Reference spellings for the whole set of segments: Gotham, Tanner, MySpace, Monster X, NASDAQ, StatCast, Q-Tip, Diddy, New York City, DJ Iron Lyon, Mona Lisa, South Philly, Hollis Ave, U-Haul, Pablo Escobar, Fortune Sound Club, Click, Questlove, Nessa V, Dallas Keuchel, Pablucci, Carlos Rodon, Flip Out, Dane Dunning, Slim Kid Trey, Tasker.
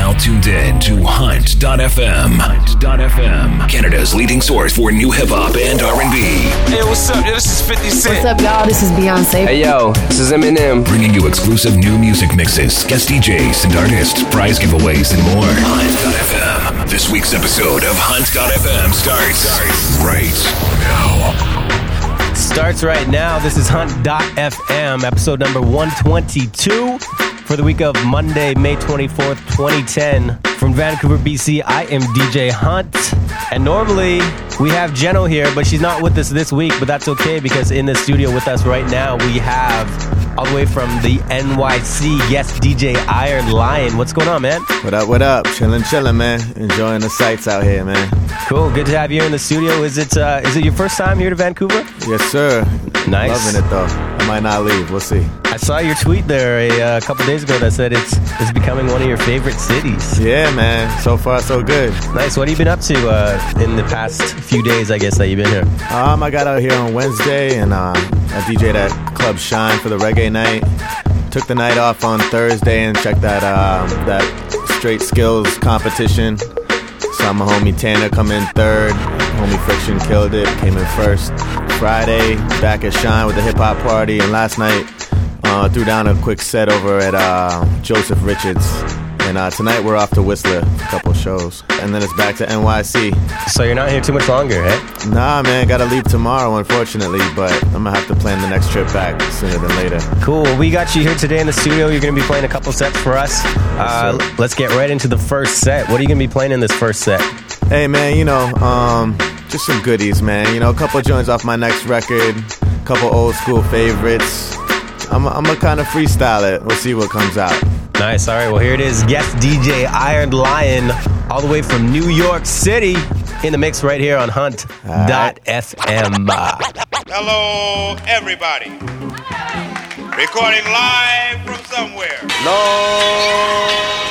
now tuned in to Hunt.fm. Hunt.fm, Canada's leading source for new hip-hop and R&B. Hey, what's up? This is 50 Cent. What's up, y'all? This is Beyonce. Hey, yo, this is Eminem. Bringing you exclusive new music mixes, guest DJs and artists, prize giveaways, and more. Hunt.fm. This week's episode of Hunt.fm starts right now. Starts right now. This is Hunt.fm, episode number 122 for the week of Monday, May 24th, 2010. From Vancouver, BC, I am DJ Hunt. And normally we have Jeno here, but she's not with us this week, but that's okay because in the studio with us right now, we have all the way from the NYC, yes, DJ Iron Lyon. What's going on, man? What up, what up? Chilling, man. Enjoying the sights out here, man. Cool. Good to have you in the studio. Is it your first time here to Vancouver? Yes, sir. Nice. Loving it, though. I might not leave. We'll see. I saw your tweet there a couple days ago that said it's becoming one of your favorite cities. Yeah, man. So far, so good. Nice. What have you been up to in the past few days, I guess, that you've been here? I got out here on Wednesday, and I DJ'd at Club Shine for the reggae night. Took the night off on Thursday and checked that straight skills competition. Saw my homie Tanner come in third. Homie Friction killed it, came in first. Friday, back at Shine with the hip-hop party. And last night, threw down a quick set over at Joseph Richards. And tonight we're off to Whistler, a couple shows. And then it's back to NYC. So you're not here too much longer, eh? Nah, man, gotta leave tomorrow, unfortunately. But I'm gonna have to plan the next trip back sooner than later. Cool, we got you here today in the studio. You're gonna be playing a couple sets for us. Let's get right into the first set. What are you gonna be playing in this first set? Hey, man, just some goodies, man. A couple joints off my next record, a couple old school favorites. I'm gonna kind of freestyle it. We'll see what comes out. Nice. All right. Well, here it is. Yes, DJ Iron Lyon, all the way from New York City, in the mix right here on Hunt.fm. Hello, everybody. Recording live from somewhere. No.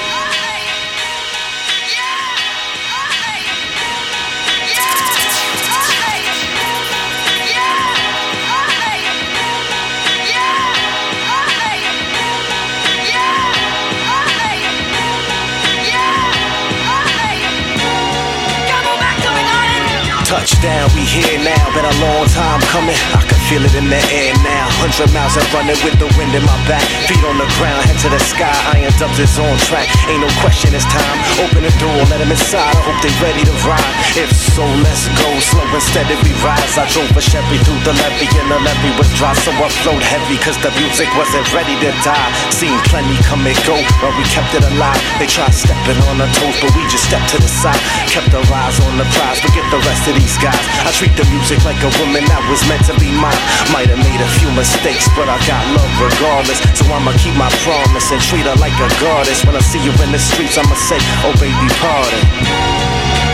Touchdown, we here now, been a long time coming. I can feel it in the air now. 100 miles I'm running with the wind in my back. Feet on the ground, head to the sky. Iron Dubs is on track. Ain't no question, it's time. Open the door, let them inside. I hope they ready to ride. If so, let's go. Slow and steady we rise. I drove a Chevy through the levee and the levee was dry. So I flowed heavy cause the music wasn't ready to die. Seen plenty come and go, but we kept it alive. They tried stepping on our toes, but we just stepped to the side. Kept our eyes on the prize, forget the rest of the these guys. I treat the music like a woman that was meant to be mine. Might have made a few mistakes, but I got love regardless. So I'ma keep my promise and treat her like a goddess. When I see you in the streets, I'ma say, oh baby, pardon.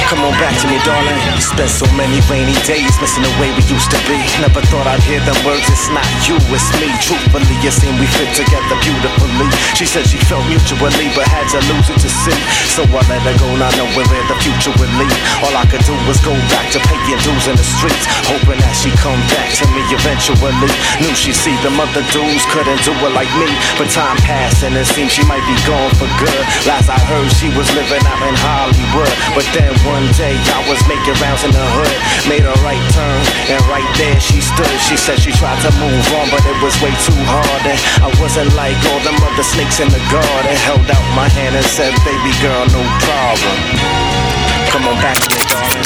Come on back to me, darling. Spent so many rainy days missing the way we used to be. Never thought I'd hear them words, it's not you, it's me. Truthfully, it seemed we fit together beautifully. She said she felt mutually, but had to lose it to see. So I let her go, not knowing where the future would lead. All I could do was go back to paying dues in the streets, hoping that she'd come back to me eventually. Knew she'd see them other dudes couldn't do it like me. But time passed and it seemed she might be gone for good. Last I heard, she was living out in Hollywood. But then one day I was making rounds in the hood, made a right turn, and right there she stood. She said she tried to move on, but it was way too hard, and I wasn't like all them other snakes in the garden. Held out my hand and said, baby girl, no problem. Come on back to me, darling.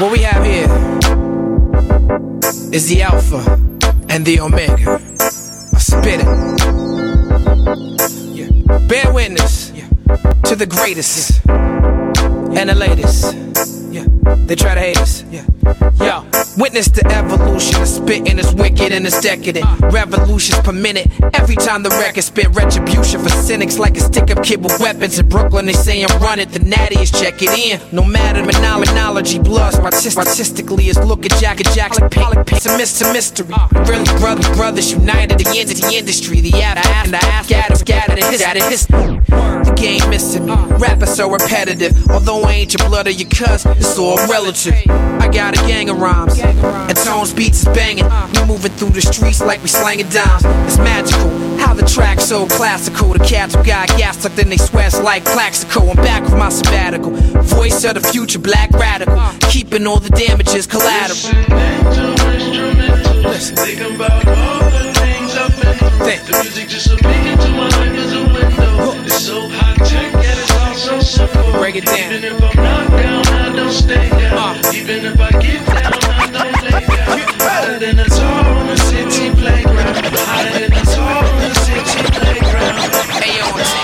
What we have here is the alpha and the omega. I spit it. Yeah. Bear witness to the greatest and the latest. Yeah. They try to hate us. Yeah. Yo. Witness the evolution. The spitting is wicked and it's decadent. Revolutions per minute. Every time the record spit, retribution for cynics like a stick-up kid with weapons. In Brooklyn they saying run it, the natties check it in. No matter the terminology, bloods artistically is look at Jack and Jack's like paint. Submits to mystery. Really brothers united against the industry. The and the ass scattered and his. The game missing me. Rappers so repetitive. Although I ain't your blood or your cuss, it's all relative. I got a gang of rhymes, and Tone's beats is banging. We moving through the streets like we slanging dimes. It's magical how the track's so classical. The cats who got gas tucked in they sweats like Plaxico. I'm back with my sabbatical. Voice of the future, black radical. Keeping all the damages collateral. Listen. Think about all the things I've been. The music just speaking to my life as a window. It's so high tech and it's all so simple. Break it down. Even if I'm knocked down, I don't stay down. Even if I get down, I don't lay down. Hotter than a tall on the city playground. Hotter than a tall on the city playground. Hey, yo, what's up?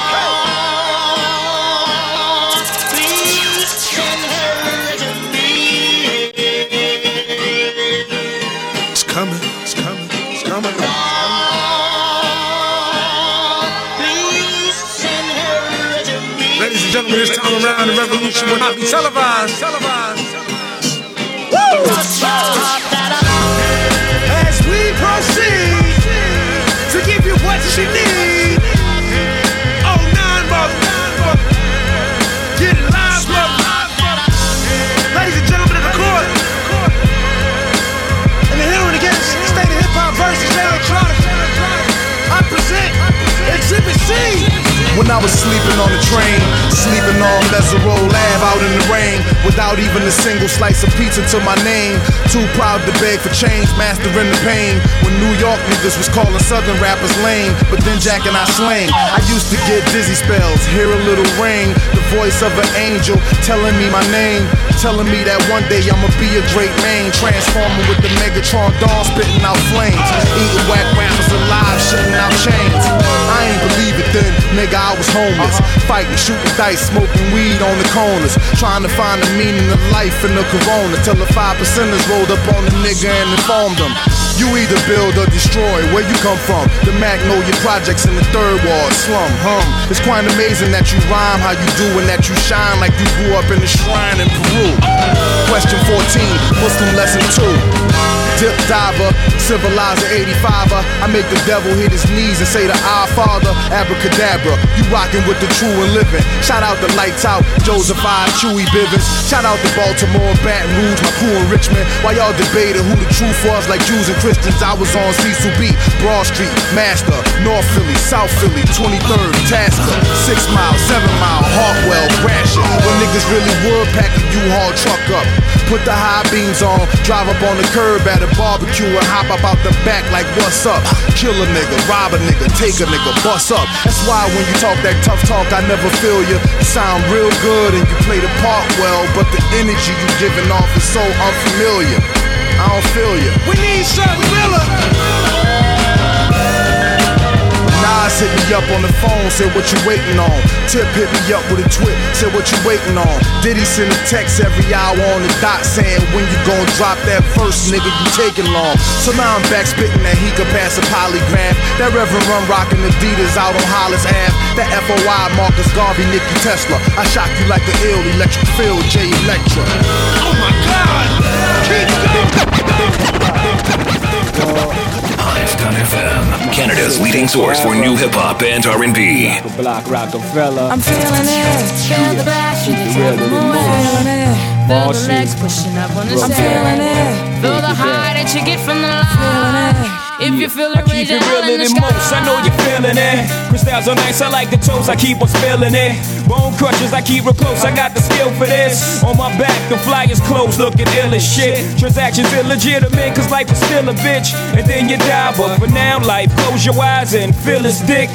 Gentlemen, this time around the revolution will not be televised. Woo! As we proceed to give you what you need. Oh, nine, mother. Get it live, mother. Ladies and gentlemen, of the court. In the hearing against State of Hip Hop versus Electronic, I present Exhibit C. When I was sleeping on the train, sleeping on Mesero Lab out in the rain, without even a single slice of pizza to my name, too proud to beg for change, mastering the pain. When New York niggas was calling Southern rappers lame, but then Jack and I slang. I used to get dizzy spells, hear a little ring, the voice of an angel telling me my name, telling me that one day I'ma be a great man, transforming with the Megatron dawn, spitting out flames, eating whack rappers alive, shitting out chains. I ain't believe it then, nigga. I was homeless, fighting, shooting dice, smoking weed on the corners, trying to find the meaning of life in the corona, till the 5 percenters rolled up on the nigga and informed them. You either build or destroy, where you come from. The Magnolia Projects in the third ward, slum, hum. It's quite amazing that you rhyme how you do and that you shine like you grew up in the shrine in Peru. Question 14, Muslim lesson 2. Dip diver, civilizer 85er. I make the devil hit his knees and say to our father, abracadabra. You rockin' with the true and living. Shout out the lights out, Joseph I, Chewy, Bivens. Shout out to Baltimore, Baton Rouge, my crew in Richmond. While y'all debated who the truth was like Jews and Christians, I was on Cecil B, Broad Street, Master North Philly, South Philly, 23rd, Tasker, 6 Mile, 7 Mile, Hartwell, Gratiot. When niggas really would pack a U-Haul truck up, put the high beams on, drive up on the curb at a barbecue and hop up out the back like what's up? Kill a nigga, rob a nigga, take a nigga, bust up. That's why when you talk that tough talk, I never feel you. You sound real good and you play the part well, but the energy you giving off is so unfamiliar. I don't feel you. We need something realer. Nas hit me up on the phone, said what you waiting on. Tip hit me up with a twit, said what you waiting on. Diddy send a text every hour on the dot saying when you gon' drop that verse, nigga, you taking long. So now I'm back spitting that he could pass a polygraph. That Reverend Rum rockin' Adidas out on Hollis Ave. That FOI Marcus Garvey, Nicky Tesla. I shock you like the ill electric field, J Electra. Oh my God! Hunt.fm, Canada's leading source for new hip-hop and R&B. I'm feeling it, feel the back, feel the moon, feel the legs pushing up on the sand. I'm feeling it, feel the high that you get from the line. If you feel it, I keep it realer than most. I know you're feeling it. Crystals are nice, I like the toast. I keep on spilling it. Bone crushers, I keep real close. I got the skill for this. On my back, the flyers close, looking ill as shit. Transactions illegitimate, cause life is still a bitch. And then you die, but for now, life, close your eyes and feel his dick.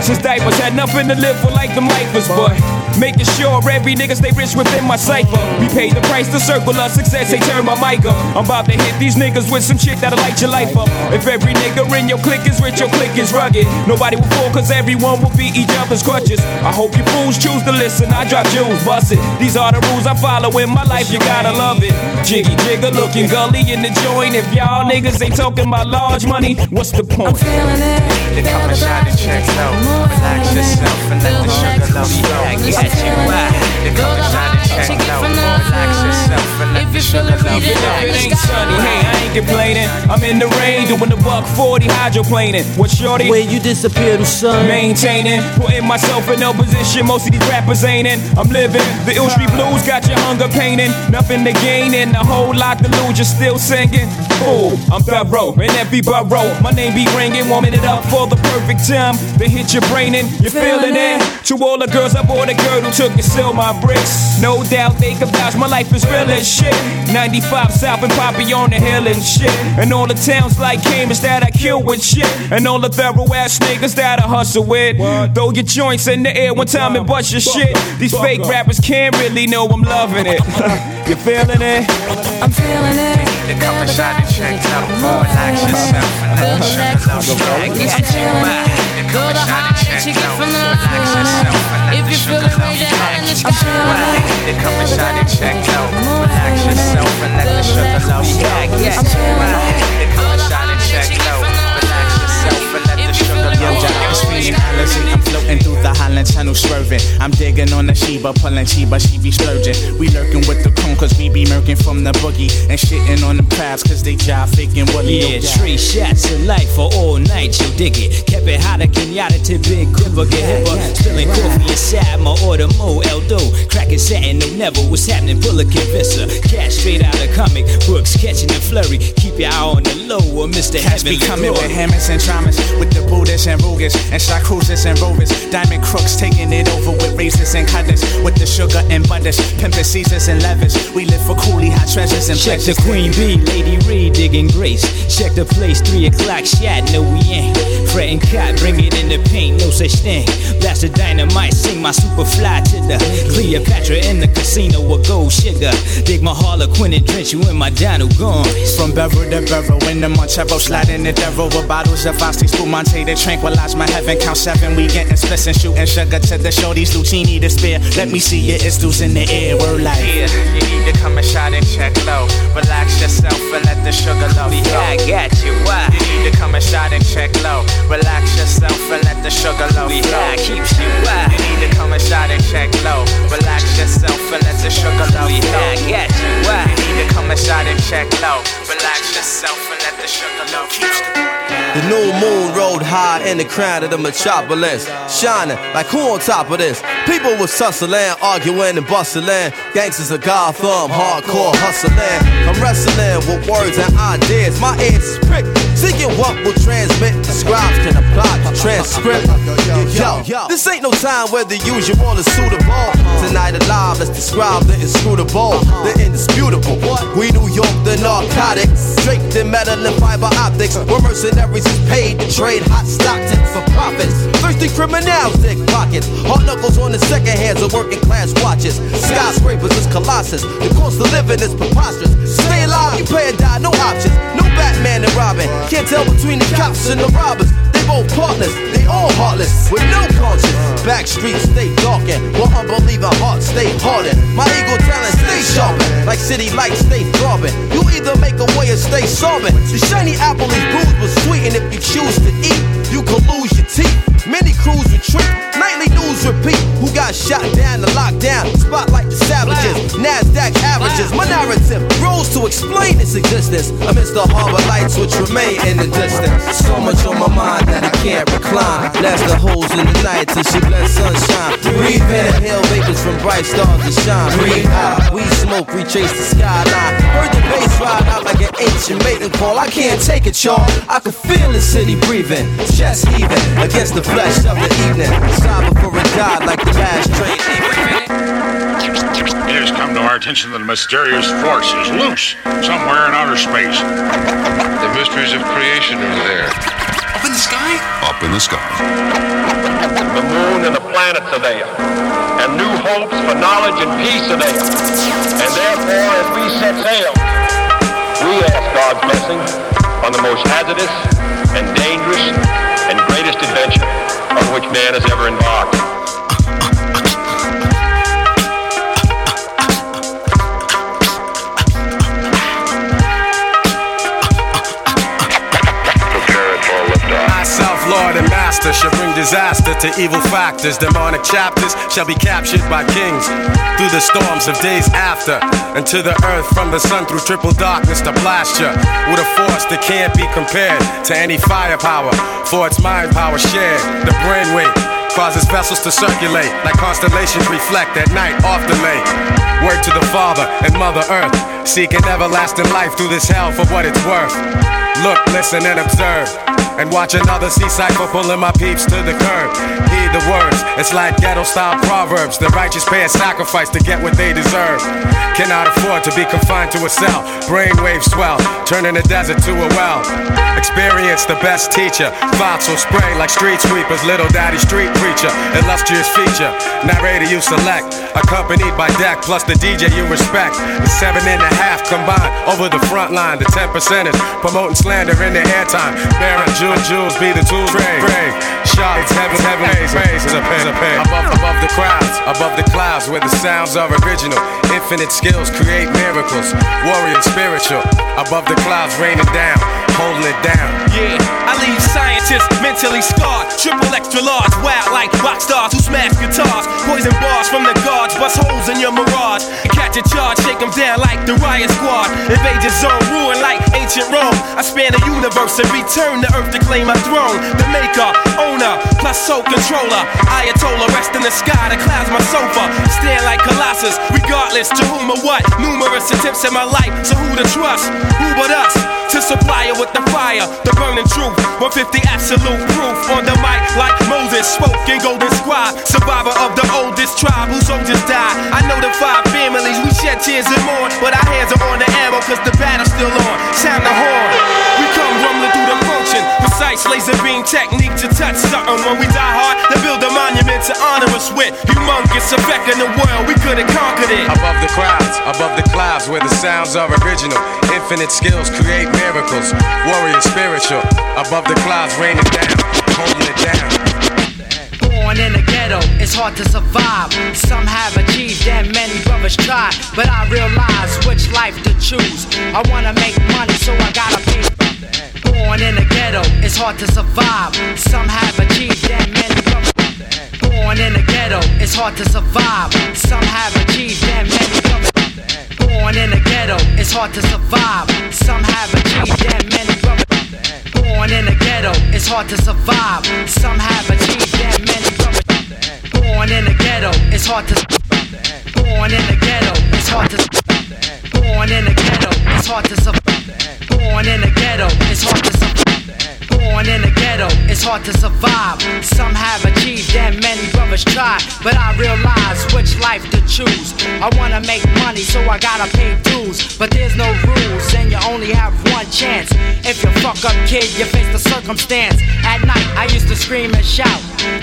Since diapers had nothing to live for like them lifers, but making sure every nigga stay rich within my cypher. We paid the price to circle our success, they turn my mic up. I'm about to hit these niggas with some shit that'll light your life up. If every nigga in your clique is rich, your clique is rugged. Nobody will fall cause everyone will be each other's crutches. I hope you fools choose to listen, I drop jewels, bust it. These are the rules I follow in my life, you gotta love it. Jiggy jigger looking gully in the joint. If y'all niggas ain't talking about large money, what's the point? I'm feeling it, feel the vibe, checks out. Relax yourself and let the sugar love you. If you feel it, it ain't sunny. Hey, I ain't complaining. I'm in the rain doing the buck 40 hydroplaning. What shorty? Where you disappear to sun? Maintaining, putting myself in no position. Most of these rappers ain't in. I'm living the ill street blues. Got your hunger painting. Nothing to gain and a whole lot to lose. You're still singing. Ooh, I'm thorough in every borough. My name be ringing, warming it up for the perfect time. Then hit your brain and you're feeling it. To all the girls I bought a girl who took and sell my bricks. No doubt they can vouch my life is real as shit. 95 South and Poppy on the hill and shit. And all the towns like Cambridge that I kill with shit. And all the thorough ass niggas that I hustle with. What? Throw your joints in the air one time and bust your shit. These fake rappers can't really know I'm loving it. You feeling it? I'm feeling it. The couple shot and checked out. Relax yourself and let the sugar get you. Go to high that you get from the line. If you feel the way that high in the sky, they come and shine and check out. Relax yourself and let the sugar love you. I'm feeling it. They come and shine and check out. Relax yourself and let the sugar love you. It's feeding allergy. I'm floating through the Highland Tunnel swerving. I'm digging on the Sheba, pulling Sheba, she be splurging. We lurking with the cone cause we be murking from the boogie. And shitting on them crabs cause they job faking woolly. Yeah, three shots of light for all night, you dig it. Kept it hot again. Yada to big quiver, get hipper. Spilling coffee inside my order, Mo Eldo. Cracking satin, no Neville. What's happening? Pull a convisor. Cash straight out of comic books, catching the flurry. Keep your eye on the low, or Mr. Cash Heavenly be coming Lord. With hammers and traumas, with the Buddhists and Rugas, and Charcruses and Rovers. Diamond crooks taking it over with razors and cutters, with the sugar and butters, pimping Caesars and levers. We live for coolie, hot treasures and check pleasures. The Queen Bee, Lady Reed, digging grace. Check the place, 3 o'clock shot. No, we ain't. Fretting cot, bring it in the paint, no such thing. Blast the dynamite, sing my super fly to the Cleopatra in the casino with gold sugar. Dig my Harlequin and drench you in my Donald gone. From Beverly to Beverly, in the Montero, sliding the devil with bottles of Asti, Spumante to tranquilize my heaven. Count seven, we getting splits and shooting sugar to the shorties, Lucini to spare. Let me see your issues in the air, we're like, yeah, you need to come and shot and check low. Relax yourself and let the sugar love you. I got you, why? You need to come and shot and check low. Relax yourself and let the sugar low flow. Yeah, keeps you wide. You need to come and shot and check low. Relax yourself and let the sugar low flow. Yeah, get you wide. You need to come and shot and check low. Relax yourself and let the sugar low flow. The new moon rode high in the crown of the metropolis, shining like who on top of this? People was tussling, arguing and bustling. Gangsters of Gotham, hardcore hustling. I'm wrestling with words and ideas. My ears is pricked, seeking what will transmit. The scribes can apply the transcript. Yo, this ain't no time where the usual is suitable. Tonight alive, let's describe the inscrutable, the indisputable. We New York, the narcotics, draped in metal and fiber optics. We're mercenaries who's paid to trade hot stock tips for profits. Thirsty criminals, thick pockets, hard knuckles on the second hands of working class watches. Skyscrapers is colossus, the cost of living is preposterous. Stay alive, you pay and die, no options. No Batman and Robin, can't tell between the cops and the robbers. They both partners, they all heartless, with no conscience. Back streets stay darkened, while unbelieving hearts stay hardened. My ego talent stay sharpened, like city lights stay throbbing. You either make a way or stay sobbing. The shiny apple is bruised but sweet, and if you choose to eat, you could lose your teeth. Many crews retreat, nightly news repeat. Who got shot down the lockdown? Spotlight the savages, NASDAQ averages. My narrative grows to explain its existence amidst the harbor lights which remain in the distance. So much on my mind that I can't recline. Blast the holes in the night till she bless sunshine. Breathe in, inhale vapors from bright stars to shine. Breathe out, we smoke, retrace the skyline. Heard the bass ride out like an ancient mating call. I can't take it, y'all. I can feel the city breathing, chest heaving against the flesh of the evening. Sigh before it died like the last train. Here's come to our attention that a mysterious force is loose somewhere in outer space. The mysteries of creation are there. Up in the sky? Up in the sky. The moon and the planets are there. And new hopes for knowledge and peace are there. And therefore, as we set sail, we ask God's blessing on the most hazardous and dangerous and greatest adventure on which man has ever embarked. Shall bring disaster to evil factors. Demonic chapters shall be captured by kings through the storms of days after. And to the earth from the sun through triple darkness to blast you with a force that can't be compared to any firepower, for its mind power shared. The brainwave causes vessels to circulate like constellations reflect at night off the lake. Word to the Father and Mother Earth, seeking everlasting life through this hell for what it's worth. Look, listen, and observe, and watch another sea cypher pulling my peeps to the curb. Heed the words, it's like ghetto-style proverbs. The righteous pay a sacrifice to get what they deserve. Cannot afford to be confined to a cell. Brainwaves swell, turning the desert to a well. Experience the best teacher. Thoughts will spray like street sweepers. Little daddy street preacher, illustrious feature. Narrator you select, accompanied by deck, plus the DJ you respect. The 7.5 combined over the front line. The 10%ers promoting slander in their airtime. Baron Jules be the tools. Brave, sharp, heaven, praise is a pay. Above the crowds, above the clouds, where the sounds are original. Infinite skills create miracles. Warrior spiritual, above the clouds, raining down, holding it down. Yeah, I leave scientists mentally scarred. Triple extra large, wild like rock stars who smash guitars. Poison bars from the guards, bust holes in your mirage. Catch a charge, shake them down like the riot squad. Invade your zone, ruin like ancient Rome. I span the universe and return to earth to claim my throne, the maker, owner, plus soul controller. Ayatollah, rest in the sky, the clouds my sofa. Stand like Colossus, regardless to whom or what. Numerous attempts in my life, so who to trust? Who but us, to supply it with the fire, the burning truth. 150 absolute proof, on the mic like Moses spoke in Golden Scribe. Survivor of the oldest tribe, whose soldiers died. I know the five families, we shed tears and mourn, but our hands are on the arrow, cause the battle's still on. Sound the horn, we come rumbling through the function. Precise laser beam technique to touch something. When we die hard, they build a monument to honor us with. Humongous effect in the world, we couldn't conquer it. Above the clouds, where the sounds are original. Infinite skills create miracles. Warrior spiritual, above the clouds, raining down, holding it down. In the ghetto, it's hard to survive. Some have achieved and many brothers try, but I realize which life to choose. I wanna make money, so I gotta pay. Born in the ghetto, it's hard to survive. Some have achieved and many brothers. Born in the ghetto, it's hard to survive. Some have achieved and many brothers. Born in the ghetto, it's hard to survive. Some have achieved and many brothers. Born in the ghetto, it's hard to survive. Some have achieved that many brothers. Born in the ghetto, it's hard to. Born in the ghetto, it's hard to. Born in the ghetto, it's hard to survive. Born in the ghetto, it's hard to survive. Born in the ghetto, it's hard to survive. Some have achieved and many brothers try, but I realize which life to choose. I wanna make money, so I gotta pay dues. But there's no rules, and you only have one chance. If you fuck up, kid, you face the circumstance. At night, I used to scream and shout,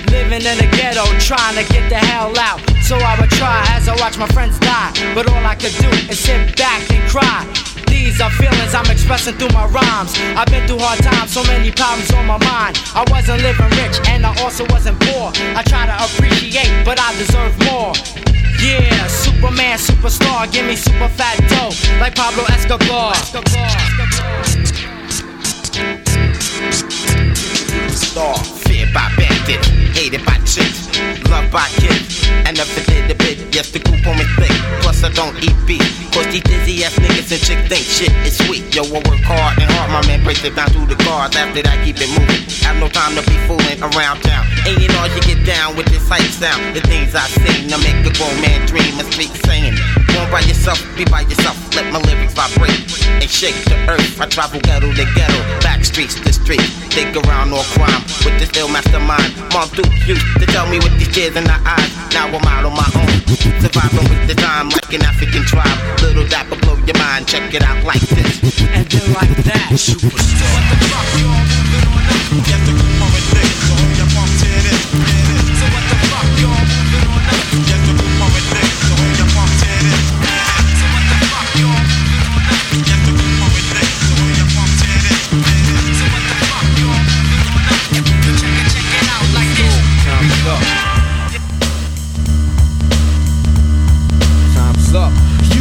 living in the ghetto, trying to get the hell out. So I would try as I watch my friends die, but all I could do is sit back and cry. These are feelings I'm expressing through my rhymes. I've been through hard times, so many problems on my mind. I wasn't living rich, and I also wasn't poor. I try to appreciate, but I deserve more. Yeah, Superman, superstar, give me super fat dough, like Pablo Escobar. Star, feared by bandits, hated by chicks, loved by kids, and if it did a bit, yes, the group on me thick. Plus I don't eat beef, cause these dizzy ass niggas and chick think shit is sweet. Yo, I work hard and hard, my man breaks it down through the cars. After that, keep it moving, have no time to be fooling around town. Ain't it all you get down with this hype sound? The things I seen, I make a grown man dream and speak singing. One by yourself, be by yourself. Let my lyrics vibrate and shake the earth. I travel ghetto to ghetto, back streets to street. Dig around all crime with this ill mastermind. Mom Duke used to tell me with these tears in her eyes. Now I'm out on my own, surviving with the time like an African tribe. Little dapper blow your mind, check it out like this. And then like that, superstar. What the fuck, you all moving on up? Get the group on with niggas, so if you're pumped, here it is, here it is. So what the fuck, you all moving on up? Get the group on with niggas, so if you're pumped, here it is, here it is. So what the fuck, you all moving on up? Get the group on with niggas, so if you're pumped, here it is, here it is. So what the fuck, you all moving on up? Check it out like this. Time's up. Time's up.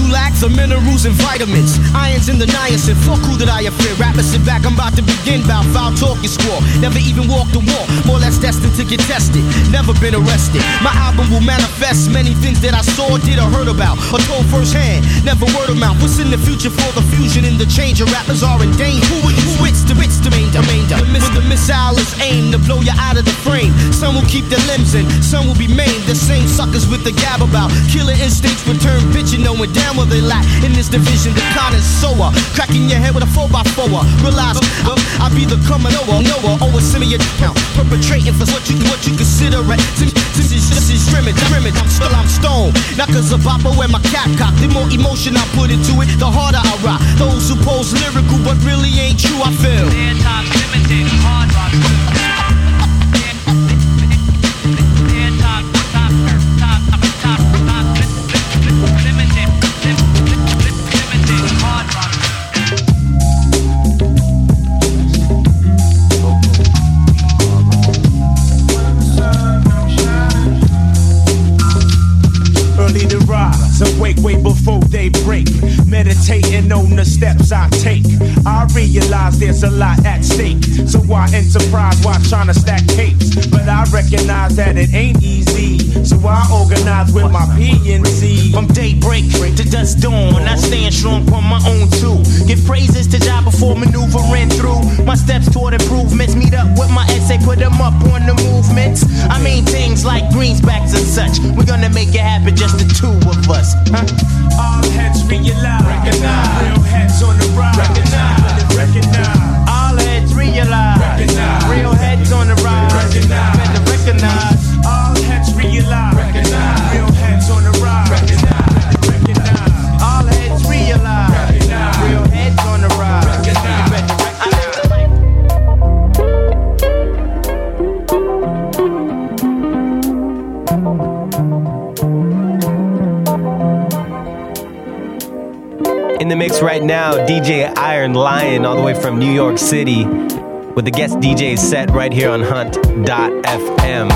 Lack some minerals and vitamins, irons in the niacin. Fuck who that I offend. Rappers sit back, I'm about to begin. Bout foul talking squaw. Never even walked the wall. More or less destined to get tested. Never been arrested. My album will manifest many things that I saw, did or heard about, or told firsthand. Never word of mouth. What's in the future for the fusion and the change? Of rappers are in danger. Who are you? Wits the main. The missile is aimed to blow you out of the frame. Some will keep their limbs in, some will be maimed. The same suckers with the gab about. Killer instincts return bitching, knowing down what they lack in this division, the con is sower. Cracking your head with a 4x4. Realize I'll be the coming over. Over semi account, perpetrating for what you consider it. This is scrimmage. I'm stoned. Not cause of Boppo and my cap cock. The more emotion I put into it, the harder I rock. Those who pose lyrical but really ain't true, I feel. Their time's limited, hard rock. Their time limited. Awake way before daybreak, meditating on the steps I take. I realize there's a lot at stake, so I enterprise while trying to stack capes. But I recognize that it ain't easy, so I organize with my PNC. From daybreak to dusk dawn, I stand strong on my own too. Give praises to job before maneuvering through. My steps toward improvements meet up with my essay, put them up on the movements. I mean things like greensbacks and such. We're gonna make it happen, just the two of us. All heads realize, recognize. Real heads on the rise, recognize. Recognize. All heads realize, recognize. Real heads on the rise, recognize. Better recognize. All heads realize, recognize. Real heads on the rise, recognize. Recognize. All heads realize, recognize. Real heads on the rise, recognize. Better recognize. In the mix right now, DJ Iron Lyon, all the way from New York City, with the guest DJ set right here on Hunt.fm.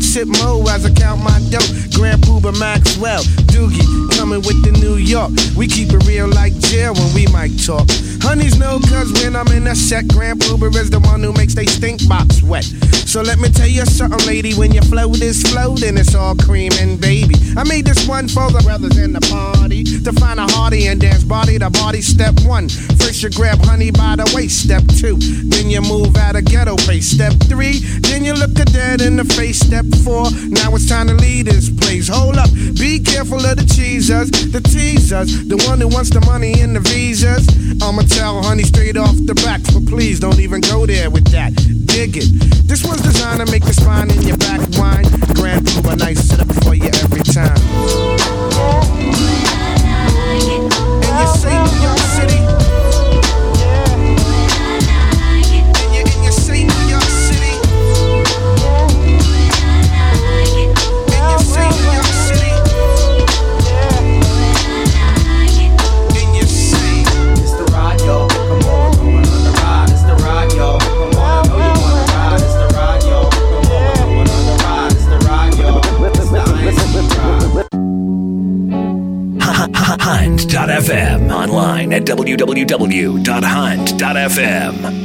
Sip mo as I count my dough. Grand Pooba Maxwell, Doogie, coming with the New York. We keep it real like jail when we mic talk. Honeys know cause when I'm in a set, Grand Pooba is the one who makes they stink box wet. So let me tell you something, lady, when your float is flowed, then it's all cream and baby. I made this one for the brothers in the party, to find a hearty and dance body to body. Step one, first you grab honey by the waist. Step two, then you move at a ghetto pace. Step three, then you look her dead in the face. Step four, now it's time to leave this place. Hold up, be careful of the cheesers, the teasers, the one who wants the money and the visas. I'ma tell honey straight off the back, but please don't even go there with that. Dig it. This one's designed to make the spine in your back whine. Grand Pooba, nice setup for you every time. And you say New York City, and you Hunt.fm. Online at www.hunt.fm.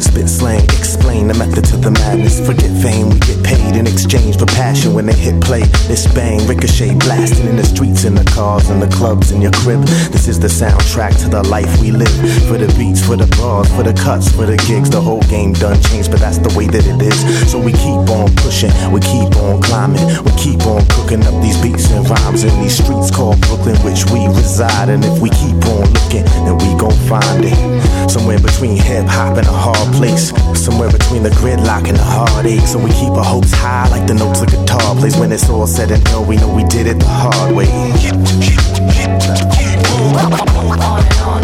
Spit slang, explain the method to the madness. Forget fame, we get paid in exchange for passion. When they hit play, this bang, ricochet, blasting in the streets, in the cars, in the clubs, in your crib. This is the soundtrack to the life we live. For the beats, for the bars, for the cuts, for the gigs. The whole game done changed, but that's the way that it is. So we keep on pushing, we keep on climbing, we keep on cooking up these beats and rhymes in these streets called Brooklyn, which we reside. And if we keep on looking, then we gon' find it. Somewhere between hip-hop and a hard place, somewhere between the gridlock and the heartache. So we keep our hopes high like the notes a guitar plays. When it's all said and done, we know we did it the hard way. On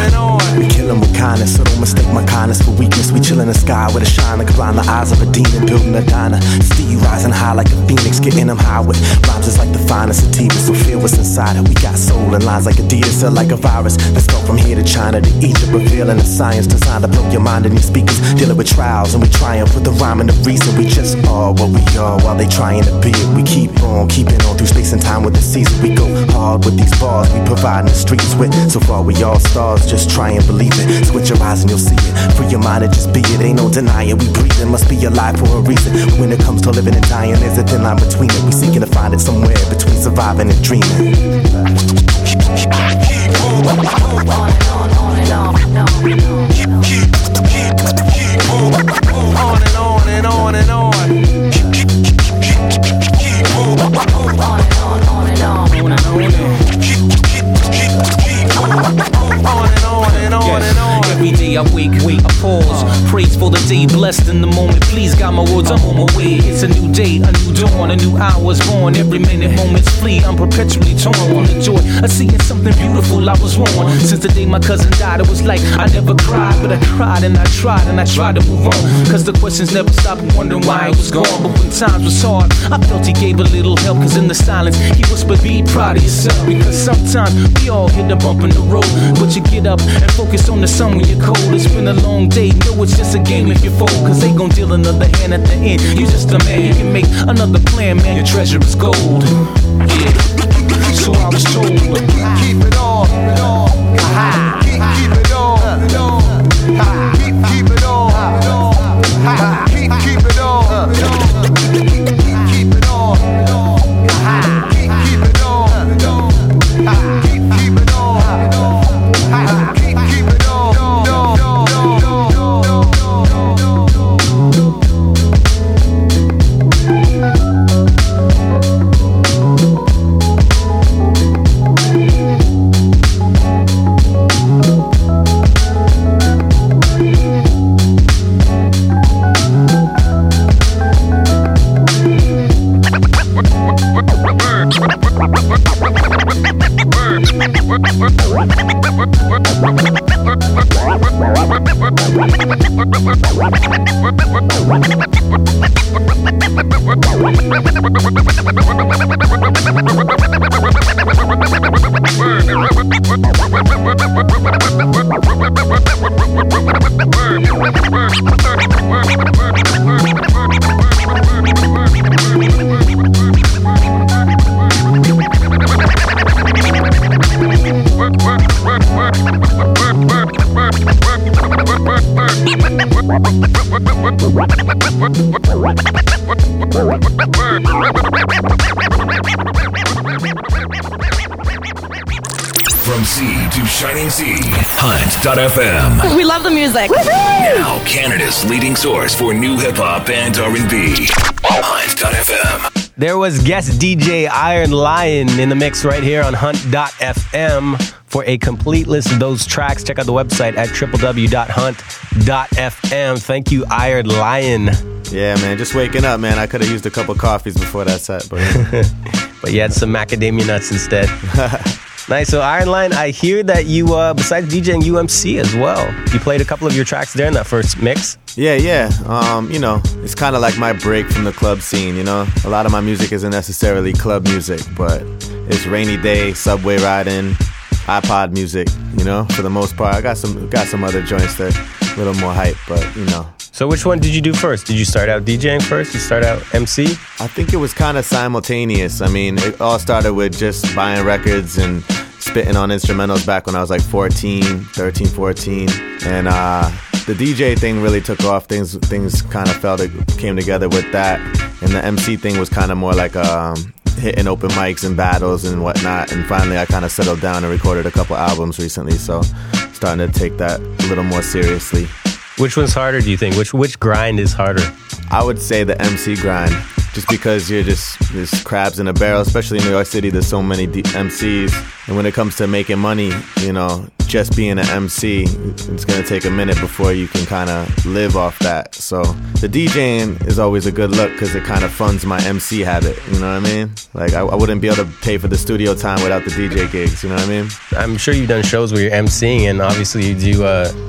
and on. We kill them with kindness, so don't mistake my kindness for weakness. We chill in the sky with a shine like blind, the eyes of a demon, building a diner. Steve rising high like a phoenix, getting them high with rhymes is like the finest sativa, so feel what's inside it. We got soul and lines like Adidas, sell like a virus. Let's go from here to China, to Egypt, revealing the science designed to blow your mind. And these speakers dealing with trials, and we triumph with the rhyme and the reason. We just are what we are while they trying to be it. We keep on keeping on through space and time with the season. We go hard with these bars, we providing the streets with. So far we all stars, just try and believe it. Switch your eyes and you'll see it. Free your mind and just be it. Ain't no denying we breathing. Must be alive for a reason. When it comes to living and dying, there's a thin line between it. We seeking to find it somewhere between surviving and dreaming. On and on. Every day I wake, I pause. Praise for the day, blessed in the moment. Please, God, my words, I'm on my way. It's a new day, a new dawn, a new hour's born. Every minute, moments flee, I'm perpetually torn. On the joy of seeing something beautiful, I was warned. Since the day my cousin died, it was like I never cried, but I cried and I tried and I tried to move on. Cause the questions never stopped, wondering why I was gone. But when times was hard, I felt he gave a little help. Cause in the silence, he whispered, be proud of yourself. Because sometimes we all hit a bump in the road, but you get up and focus on the sun when you're cold. It's been a long day, no, it's just a game if you fold. Cause they gon' deal another hand at the end. You just a man, you can make another plan, man. Your treasure is gold. Yeah, so I was told. Keep it all, keep it all. Keep it all, keep it all. Keep it all, keep it all. Keep it all, keep it all. Hunt.fm. We love the music. Woo-hoo! Now Canada's leading source for new hip hop and R&B. Hunt.fm. There was guest DJ Iron Lyon in the mix right here on Hunt.fm. For a complete list of those tracks, check out the website at www.hunt.fm. Thank you, Iron Lyon. Yeah, man, just waking up, man. I could have used a cup of coffees before that set, but but you had some macadamia nuts instead. Nice. So, Iron Lyon, I hear that you, besides DJing, UMC as well. You played a couple of your tracks there in that first mix. Yeah. You know, it's kind of like my break from the club scene, you know? A lot of my music isn't necessarily club music, but it's rainy day, subway riding, iPod music, you know, for the most part. I got some other joints that are a little more hype, but, you know. So which one did you do first? Did you start out DJing first? You start out MC? I think it was kind of simultaneous. I mean, it all started with just buying records and spitting on instrumentals back when I was like 13, 14. And the DJ thing really took off. Things kind of came together with that. And the MC thing was kind of more like hitting open mics and battles and whatnot, and finally I kind of settled down and recorded a couple albums recently, so starting to take that a little more seriously. Which one's harder, do you think? Which grind is harder? I would say the MC grind, just because you're just crabs in a barrel, especially in New York City. There's so many MCs, and when it comes to making money, you know, just being an MC, it's going to take a minute before you can kind of live off that. So the DJing is always a good look because it kind of funds my MC habit, you know what I mean? Like, I wouldn't be able to pay for the studio time without the DJ gigs, you know what I mean? I'm sure you've done shows where you're MCing, and obviously you do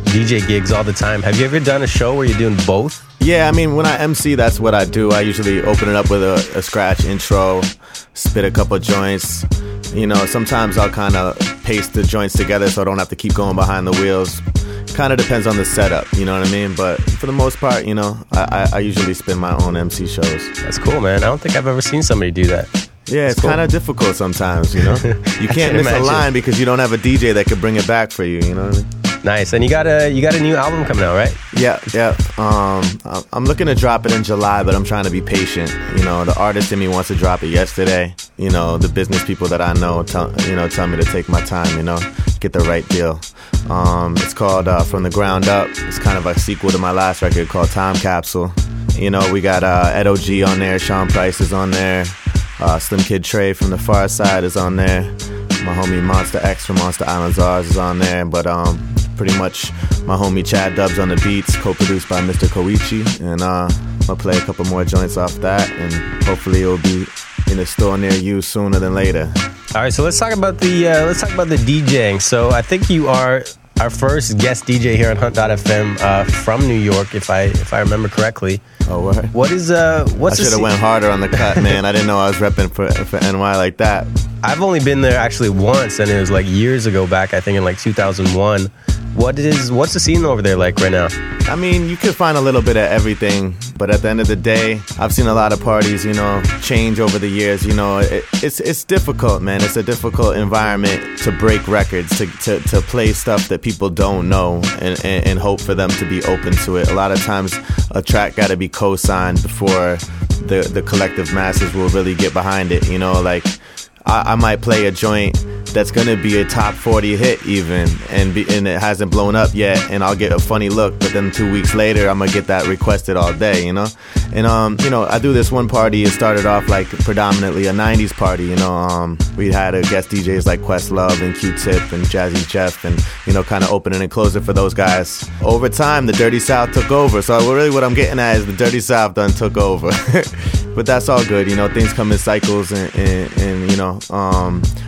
DJ gigs all the time. Have you ever done a show where you're doing both? Yeah, I mean, when I MC, that's what I do. I usually open it up with a scratch intro, spit a couple joints. You know, sometimes I'll kind of paste the joints together so I don't have to keep going behind the wheels. Kind of depends on the setup, you know what I mean? But for the most part, you know, I usually spin my own MC shows. That's cool, man. I don't think I've ever seen somebody do that. Yeah, it's kind of difficult sometimes, you know? You can't miss a line because you don't have a DJ that could bring it back for you, you know what I mean? Nice. And you got a new album coming out, right? Yeah. I'm looking to drop it in July, but I'm trying to be patient. You know, the artist in me wants to drop it yesterday. You know, the business people that I know tell me to take my time, you know, get the right deal. It's called From the Ground Up. It's kind of a sequel to my last record called Time Capsule. You know, we got Ed OG on there, Sean Price is on there, Slim Kid Trey from the Far Side is on there, my homie Monster X from Monster Island Czars is on there, but pretty much my homie Chad Dubs on the beats, co-produced by Mr. Koichi, and I'll play a couple more joints off that, and hopefully it'll be in a store near you sooner than later. All right, so let's talk about the DJing. So I think you are our first guest DJ here on Hunt.fm from New York, if I remember correctly. Oh, what? What is what's I should have went harder on the cut, man. I didn't know I was repping for NY like that. I've only been there actually once, and it was like years ago back. I think in like 2001. What's the scene over there like right now? I mean, you could find a little bit of everything, but at the end of the day, I've seen a lot of parties, you know, change over the years. You know, it's difficult, man. It's a difficult environment to break records, to play stuff that people don't know, and hope for them to be open to it. A lot of times, a track got to be co-signed before the collective masses will really get behind it. You know, like I might play a joint that's gonna be a top 40 hit even, and it hasn't blown up yet, and I'll get a funny look, but then 2 weeks later I'm gonna get that requested all day, you know. And you know, I do this one party. It started off like predominantly a 90s party, you know. We had guest DJs like Questlove and Q-Tip and Jazzy Jeff, and you know, kind of opening and closing for those guys. Over time, the Dirty South took over. So really, what I'm getting at is the Dirty South done took over. But that's all good, you know. Things come in cycles, and you know,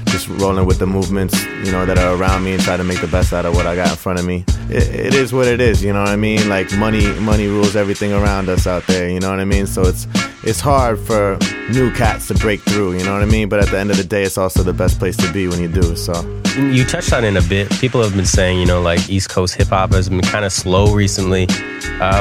just rolling with the movements, you know, that are around me, and try to make the best out of what I got in front of me. It is what it is, you know what I mean? Like money rules everything around us out there, you know what I mean? So it's hard for new cats to break through, you know what I mean? But at the end of the day, it's also the best place to be when you do. So you touched on it a bit. People have been saying, you know, like East Coast hip hop has been kind of slow recently.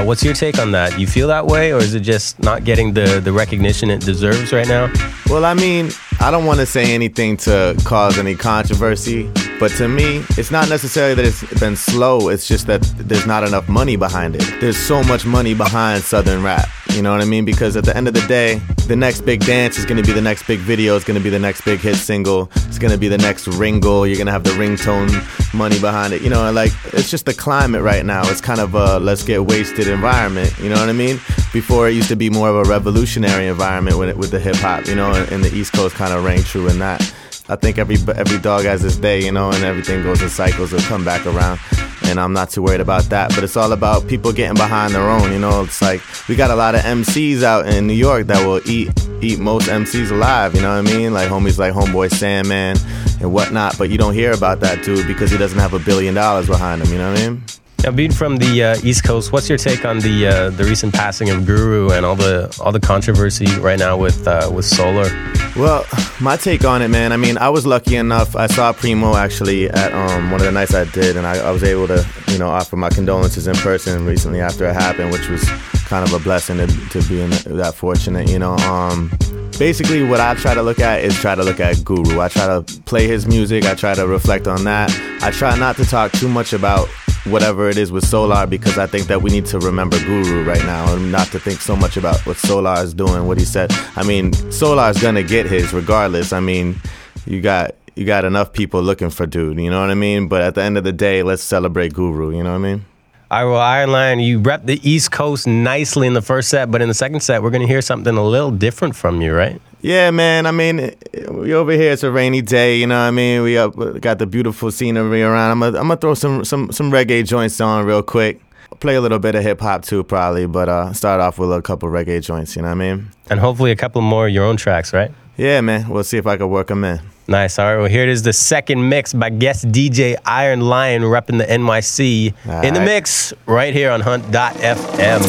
What's your take on that? You feel that way, or is it just not getting the recognition it deserves right now? Well, I mean, I don't want to say anything to cause any controversy, but to me, it's not necessarily that it's been slow. It's just that there's not enough money behind it. There's so much money behind Southern rap, you know what I mean? Because at the end of the day, the next big dance is going to be the next big video. It's going to be the next big hit single. It's going to be the next ringle. You're going to have the ringtone money behind it. You know, like, it's just the climate right now. It's kind of a let's get wasted environment. You know what I mean? Before, it used to be more of a revolutionary environment with the hip hop, you know, and the East Coast kind of rang true in that. I think every dog has its day, you know, and everything goes in cycles. It'll come back around, and I'm not too worried about that. But it's all about people getting behind their own, you know. It's like we got a lot of MCs out in New York that will eat most MCs alive, you know what I mean? Like homies like Homeboy Sandman and whatnot. But you don't hear about that dude because he doesn't have $1 billion behind him, you know what I mean? Now, being from the East Coast, what's your take on the recent passing of Guru and all the controversy right now with Solar? Well, my take on it, man. I mean, I was lucky enough. I saw Primo actually at one of the nights I did, and I was able to, you know, offer my condolences in person recently after it happened, which was kind of a blessing to be in that fortunate, you know. Basically, what I try to look at is Guru. I try to play his music. I try to reflect on that. I try not to talk too much about whatever it is with Solar, because I think that we need to remember Guru right now and not to think so much about what Solar is doing, what he said. I mean, Solar's gonna get his regardless. I mean, you got enough people looking for dude, you know what I mean? But at the end of the day, let's celebrate Guru, you know what I mean? All right, well, Iron Lyon, you repped the East Coast nicely in the first set, but in the second set, we're going to hear something a little different from you, right? Yeah, man. I mean, we over here, it's a rainy day, you know what I mean? We got the beautiful scenery around. I'm gonna throw some reggae joints on real quick. Play a little bit of hip-hop, too, probably, but start off with a couple reggae joints, you know what I mean? And hopefully a couple more of your own tracks, right? Yeah, man. We'll see if I can work them in. Nice. All right. Well, here it is, the second mix by guest DJ Iron Lyon, repping the NYC. All in the right. Mix right here on Hunt.fm.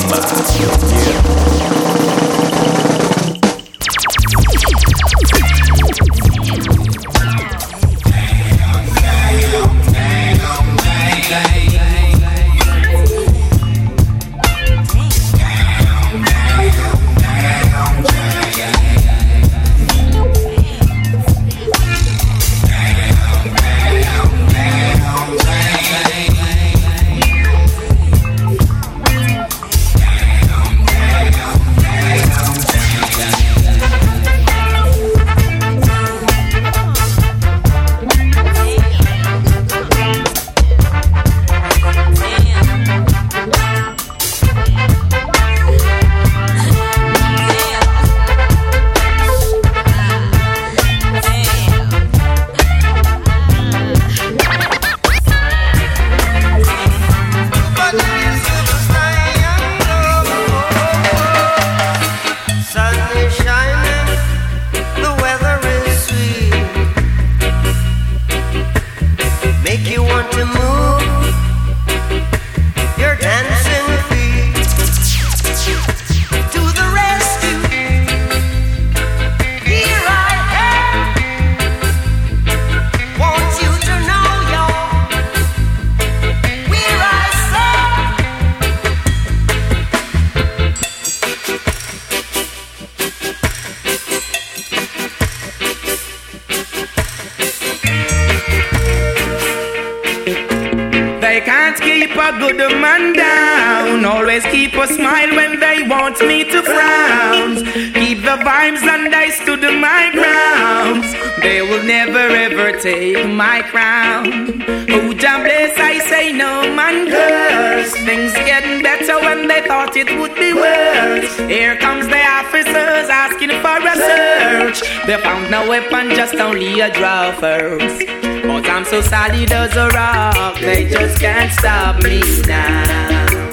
A draw first, but I'm so solid as a rock. They just can't stop me now.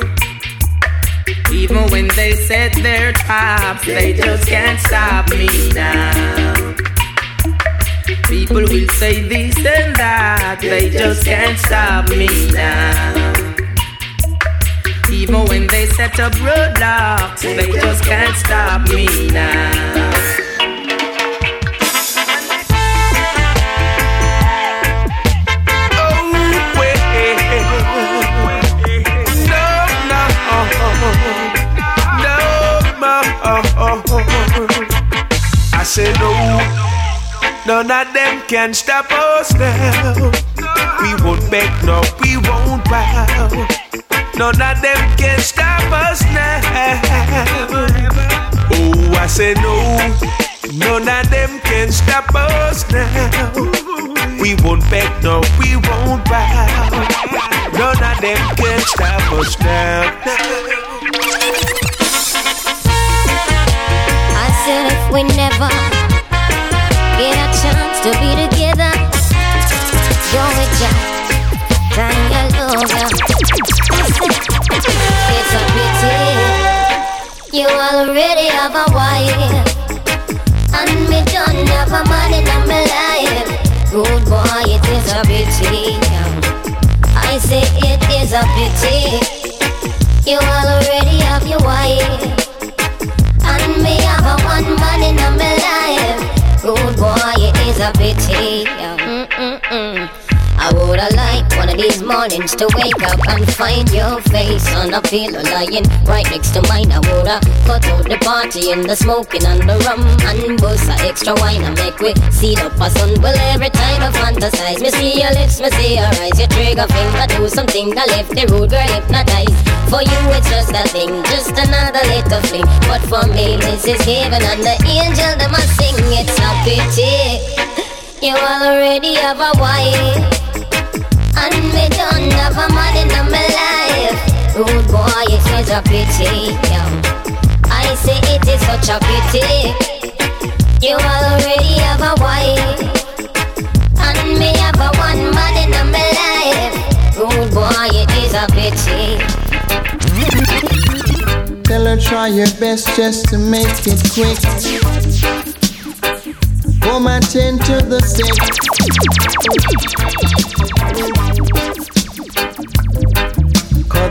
Even when they set their traps, they just can't stop me now. People will say this and that, they just can't stop me now. Even when they set up roadblocks, they just can't stop me now. I say no, none of them can stop us now. We won't beg, no, we won't bow. None of them can stop us now. Oh, I said, no, none of them can stop us now. We won't beg, no, we won't bow. None of them can stop us now. If we never get a chance to be together, don't we just find your love? It's a pity you already have a wife, and me don't have a man in my life. Rude boy, it is a pity. I say it is a pity you already have your wife. Me have a one man in my life. Rude boy, it is a pity. I woulda liked one of these mornings to wake up and find your face on a pillow lying right next to mine. I woulda cut out the party and the smoking and the rum and bust a extra wine and make we seed up a sun. Well, every time I fantasize, me see your lips, me see your eyes, your trigger finger do something that left the rude girl hypnotized. For you it's just a thing, just another little fling. But for me this is heaven and the angel that must sing. It's a pity you already have a wife, and me don't have a man in my life. Rude boy, it is a pity, I say it is such a pity. You already have a wife, and me have a one man in my life. Rude boy, it is a pity. Tell her try your best just to make it quick. Go my 10 to the 6. Cause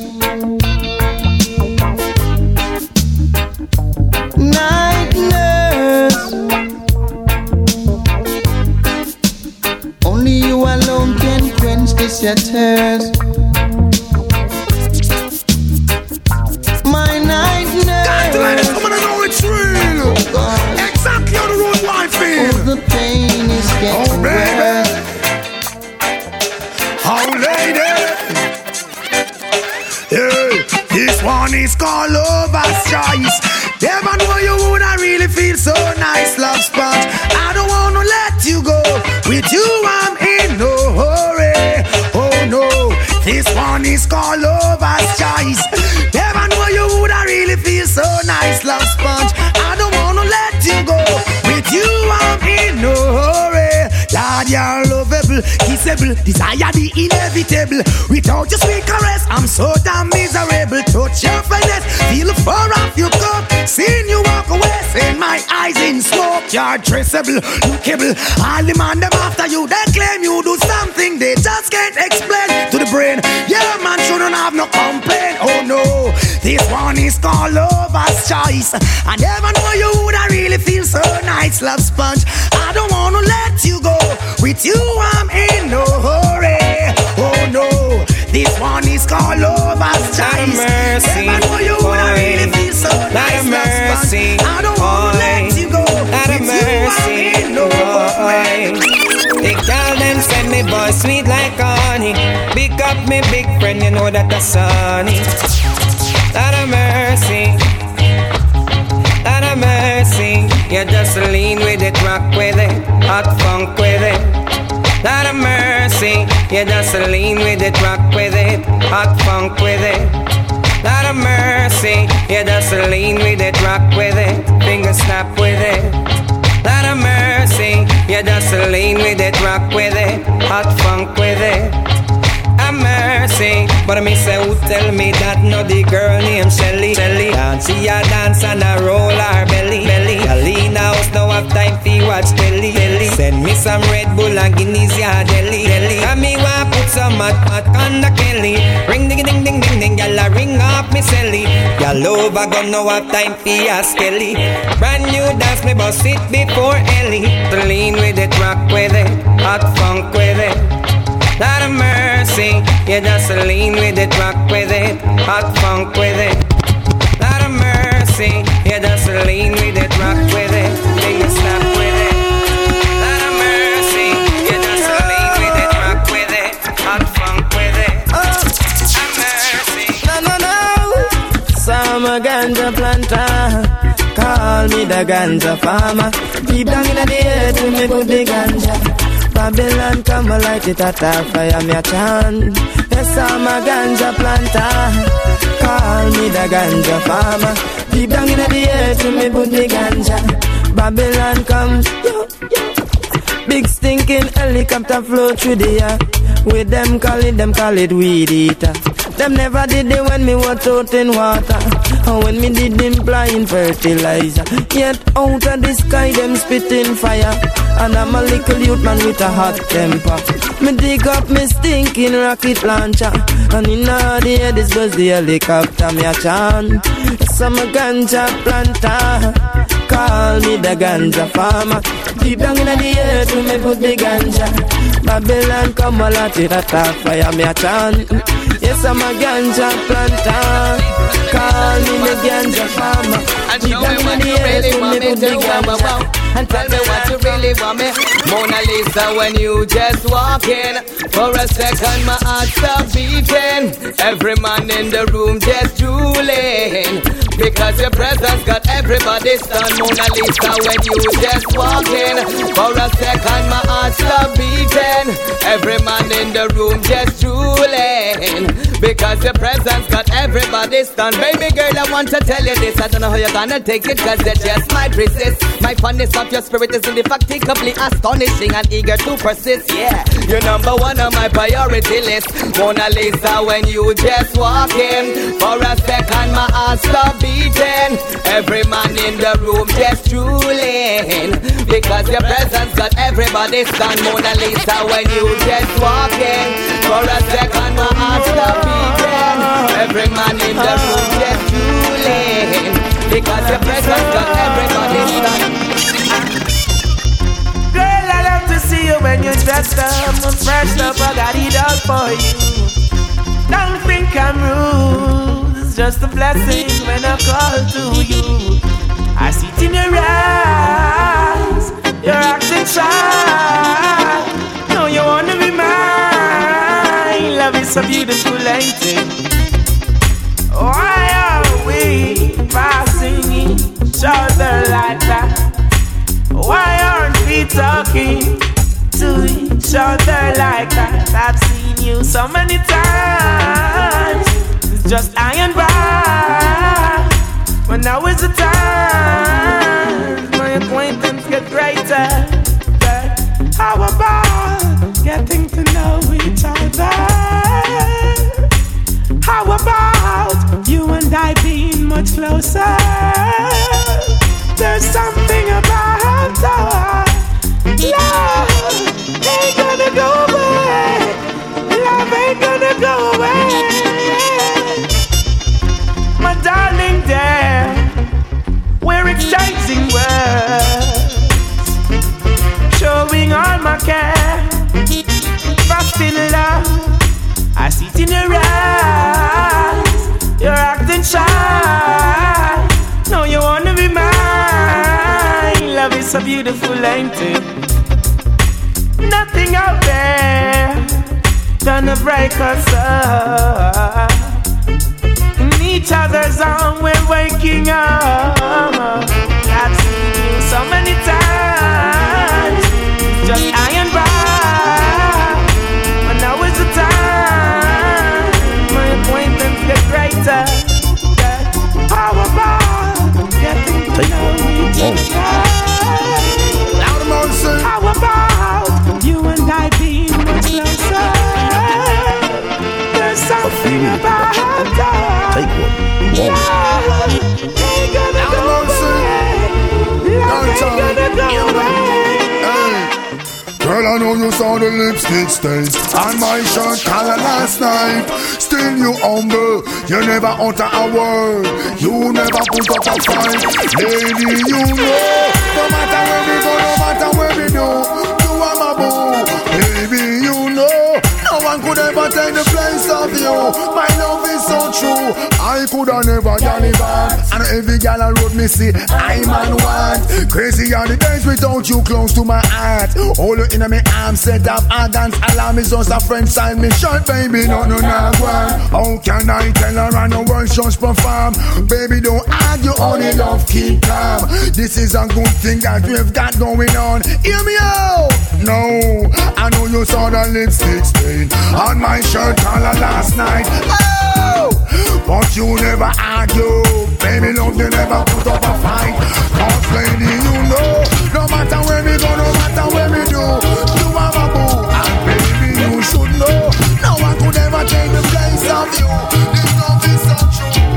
9th nurse, only you alone can quench this your thirst. My 9th nurse, I'm gonna know it's real. Oh, exactly how the road life is. Oh, the pain is getting worse. One is called Lover's Choice. Never know you would I really feel so nice, love sponge. I don't want to let you go. With you I'm in no hurry. Oh no, this one is called Lover's Choice. Never know you would I really feel so nice, love sponge. I don't want to let you go. With you I'm in no hurry. Lord, you're lovable, kissable, desire the inevitable. Without your sweet caress, I'm so damn miserable. Touch your finesse, feel the fur off your cup. Seeing you walk away, seeing my eyes in smoke. You're traceable, lookable. All the man them after you, they claim you do something they just can't explain to the brain. Yeah, man shouldn't have no complaint. Oh no, this one is called Lover's Choice. I never know you would I really feel so nice, love sponge. I don't wanna let you go. With you I'm in no hurry. Oh no, this one is called Lover's Choice. Mercy, never know you would I really feel so nice, mercy, I don't want to let you go. With mercy, you I'm in no hurry. They call them send me boy sweet like honey. Pick up me big friend, you know that the sunny. Lot of mercy, lot of mercy. You just lean with it, rock with it, hot funk with it. Lot of mercy. You just lean with it, rock with it, hot funk with it. Lot of mercy. You just lean with it, rock with it, finger snap with it. Lot of mercy. You just lean with it, rock with it, hot funk with it. A mercy. But me say who tell me that no the girl named Shelly. And she a dance and a roll her belly. Alina house now have time to watch telly. Send me some Red Bull and Guinness ya deli. And me wa put some hot on the Kelly. Ring ding ding ding ding ding, y'all a ring off me celly. Y'all over gun now have time to ask Kelly. Brand new dance me boss it before Ellie. Lean with it, rock with it, hot funk with it. Lot of mercy. You just lean with it, rock with it, hot funk with it. Lot of mercy. You just lean with it, rock with it, finger slap with it. Lot of mercy. You just lean with it, rock with it, hot funk with it. Oh, have mercy. No, no, no. Summer ganja planter. Call me the ganja farmer. Deep down in the earth we make up the ganja. Babylon come light it at a fire, me a chant. Yes, I'm a ganja planter. Call me the ganja farmer. Deep down in the earth we make up the ganja. Babylon come, yo, yo. Big stinking helicopter flow through the air. With them calling, them call it weed eater. Them never did it when me was out in water. And when me did them blind fertilizer. Yet out of the sky them spitting fire. And I'm a little youth man with a hot temper. Me dig up me stinking rocket launcher. And in all the air this buzz the helicopter me a chant. Some ganja planter. Call me the ganja farmer. Deep down in the earth we me put the ganja. Babylon come a lot it at a fire me a chant. Yes, I'm a ganja planter. Call me the ganja farmer. And tell me what you really want me to come about. And tell me what you really want me. Mona Lisa, when you just walk in, for a second my heart stopped beating. Every man in the room just drooling, because your presence got everybody stunned. Mona Lisa, when you just walk in, for a second my heart stopped beating. Every man in the room just drooling, because your presence got everybody stunned. Baby girl, I want to tell you this. I don't know how you're gonna take it, cause you just might resist. My fondness of your spirit is in the fact completely astonishing and eager to persist. Yeah, you're number one on my priority list. Mona Lisa, when you just walk in, for a second my heart stop beating. Every man in the room just drooling, because your presence got everybody stunned. Mona Lisa, when you just walk in, for a second my heart stop. Every man in the room gets drooling, because your presence got everybody's done. Girl, I love to see you when you dressed up and fresh up. I got it all for you. Don't think I'm rude. It's just a blessing when I call to you. I see it in your eyes. You're acting shy. No, you wanna be mine. Love is a beautiful lady. Why are we passing each other like that? Why aren't we talking to each other like that? I've seen you so many times. It's just I and by. But now is the time. My acquaintance get greater. But how about getting to know each other? How about you and I being much closer? There's something about our love ain't gonna go away. Love ain't gonna go away. My darling dear, we're exchanging words, showing all my care, fast in love. I see it in your eyes. You're acting shy. No, you wanna be mine. Love is a beautiful lady. Nothing out there gonna break us up. In each other's arms we're waking up. I've seen you so many times. Just I and by. But now is the time. Greater. How about getting to know each other? How about you and I being much closer? There's something about us. Love ain't gonna go away. Love ain't gonna go away. Girl, I know you saw the lipstick stains on my shirt collar last night. Still you humble, you never utter a word, you never put up a fight. Lady, you know, no matter where we go, no matter where we do, you are my boo. Baby, you know, no coulda never done it back. And every gal I road me see, I'm on one. Crazy on the days without you close to my heart. All you in my arms set up organs. Alarm is just a friend sign me short, baby, no one. How can I tell her I no work just perform? Baby, don't argue on it, love, keep calm. This is a good thing that we've got going on. Hear me out! No, I know you saw the lipstick stain on my shirt collar last night. Oh! But you never argue, baby, love, you never put up a fight. Cause lady, you know, no matter where we go, no matter where we do, you have a boo, and baby, you should know, no one could ever take the place of you. This love is so true.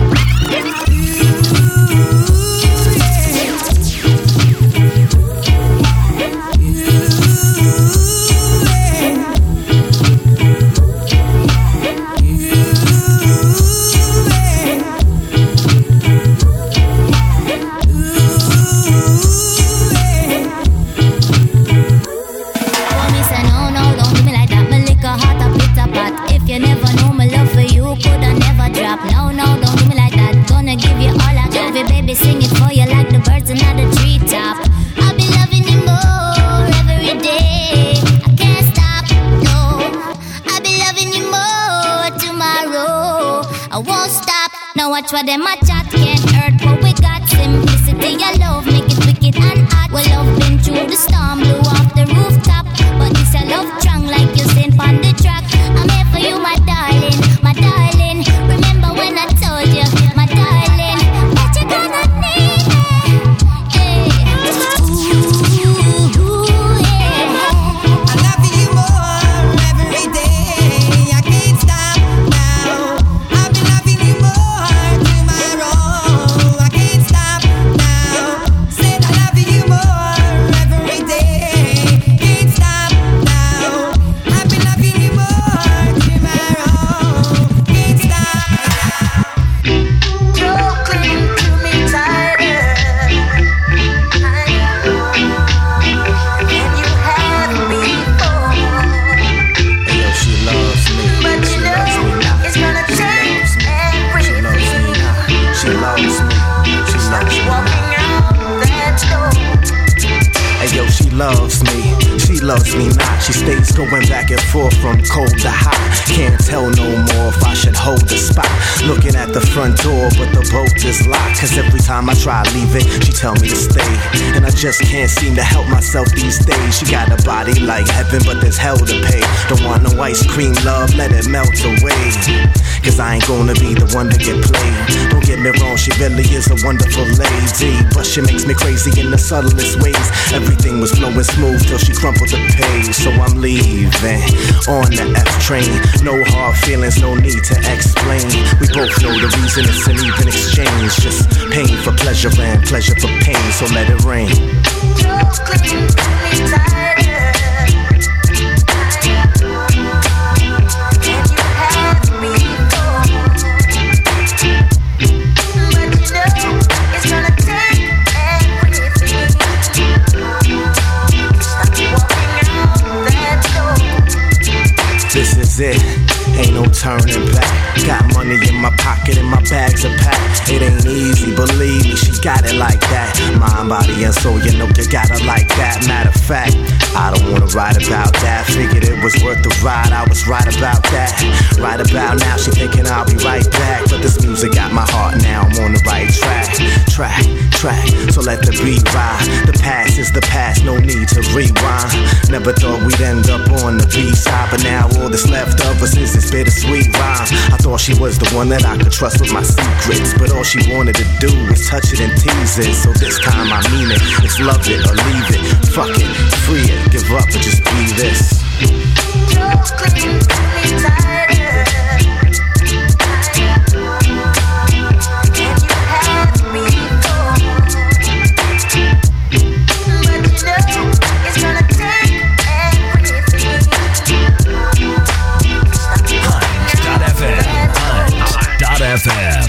Sing it for you like the birds in the treetop. I'll be loving you more every day. I can't stop, no. I'll be loving you more tomorrow. I won't stop. Now watch what them a chat can't hurt what we got. Simplicity, your love make it wicked and hot. Well, love been through the storm, blew off the rooftop, but this a love strong like you seen on the track. I'm here for you, my darling, my darling. Remember when I told you, my darling. Loves me not, she stays going back and forth from cold to hot. Can't tell no more if I should hold the spot. Looking at the front door, but the bolt is locked. Cause every time I try leaving, she tell me to stay. And I just can't seem to help myself these days. She got a body like heaven, but there's hell to pay. Don't want no ice cream, love, let it melt away. Cause I ain't gonna be the one to get played. Don't get me wrong, she really is a wonderful lady, but she makes me crazy in the subtlest ways. Everything was flowing smooth till she crumpled the page. So I'm leaving on the F train. No hard feelings, no need to explain. We both know the reason it's an even exchange. Just pain for pleasure and pleasure for pain. So let it rain. It ain't no turning back. Got money in my pocket and my bags are packed. It ain't easy, believe me, she got it like that. Mind, body, and soul, you know you got it like that. Matter of fact, I don't wanna write about that. Figured it was worth the ride, I was right about that. Right about now, she thinking I'll be right back. But this music got my heart now, I'm on the right track. Track, so let the beat ride. The past is the past, no need to rewind. Never thought we'd end up on the B-side, but now all that's left of us is this bittersweet rhyme. I thought she was the one that I could trust with my secrets, but all she wanted to do was touch it and tease it. So this time I mean it. It's love it or leave it. Fuck it, free it, give up or just be this. FM.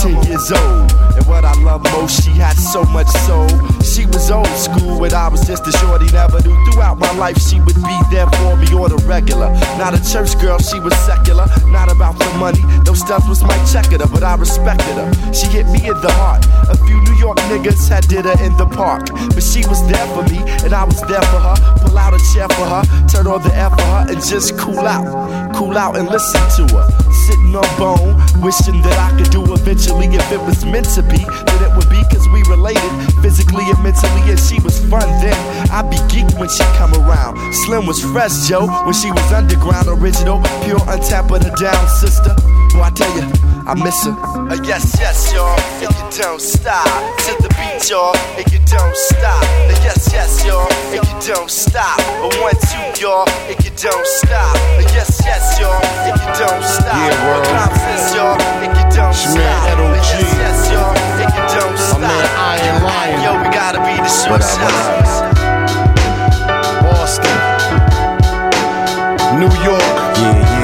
10 years old. And what I love most, she had so much soul. She was old school and I was just a shorty never knew. Throughout my life she would be there for me on the regular. Not a church girl, she was secular. Not about the money, those stuff was my checker, but I respected her. She hit me in the heart. A few New York niggas had did her in the park, but she was there for me and I was there for her. Pull out a chair for her, turn on the air for her and just cool out and listen to her. Sitting on bone, wishing that I could do eventually. If it was meant to be, then it would be, cause we related physically and mentally, and she was fun then. I be geeked when she come around. Slim was fresh, Joe, when she was underground, original, pure, untapped with her down, sister. Boy, I tell ya, I miss her. Yes, yes, y'all, if you don't stop. To the beat, y'all, if you don't stop. Yes, yes, y'all, if you don't stop. A 1, 2, y'all, if you don't stop. Yes, yes, y'all, if you don't stop. Yeah, world. Confidence, y'all, if you don't stop. Yes, yes, y'all, if you don't stop. Man, Iron Lyon. Yo, we gotta be the superstars. Boston, New York. Yeah, yeah.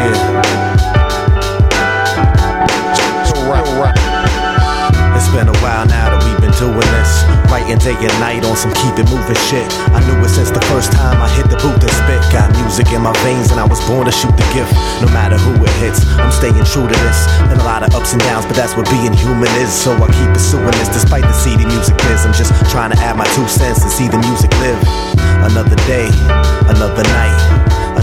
It's been a while now that we've been doing this, writing day and night on some keep it moving shit. I knew it since the first time I hit the booth and spit. Got music in my veins and I was born to shoot the gift. No matter who it hits, I'm staying true to this. Been a lot of ups and downs, but that's what being human is. So I keep pursuing this despite the seedy music biz. I'm just trying to add my 2 cents and see the music live. Another day, another night,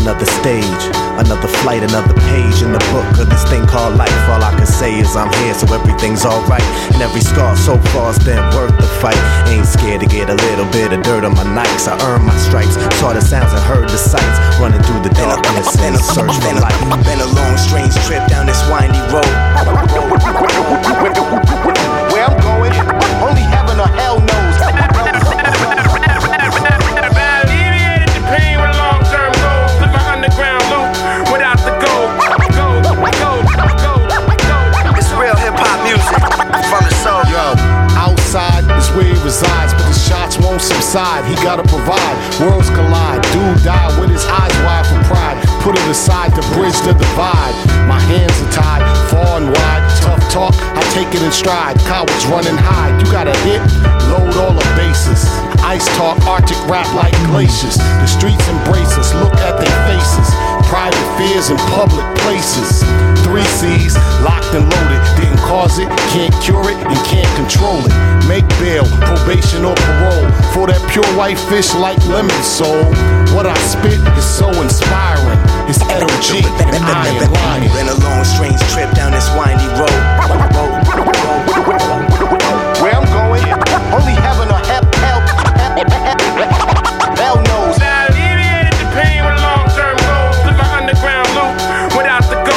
another stage, another flight, another page in the book of this thing called life. All I can say is I'm here, so everything's alright. And every scar so far's been worth the fight. Ain't scared to get a little bit of dirt on my nights. I earned my stripes, saw the sounds and heard the sights. Running through the darkness in search for light. Been a long, strange trip down this windy road. Where I'm going, only heaven or hell knows. Where he resides, but the shots won't subside. He gotta provide, worlds collide. Dude died with his eyes wide for pride. Put it aside to bridge the divide. My hands are tied, far and wide. Tough talk, I take it in stride. Cowards running high, you gotta hit, load all the bases. Ice talk, arctic rap like glaciers. The streets embrace us, look at their faces. Private fears in public places. 3 C's, locked and loaded. Didn't cause it, can't cure it, and can't control it. Make bail, probation or parole. For that pure white fish like lemon soul. What I spit is so inspiring. It's LG, Iron Lyon. Been a long, strange trip down this windy road. Where I'm going, only heaven or hell knows. Now alleviated the pain with long-term goals. Live my underground loop without the gold.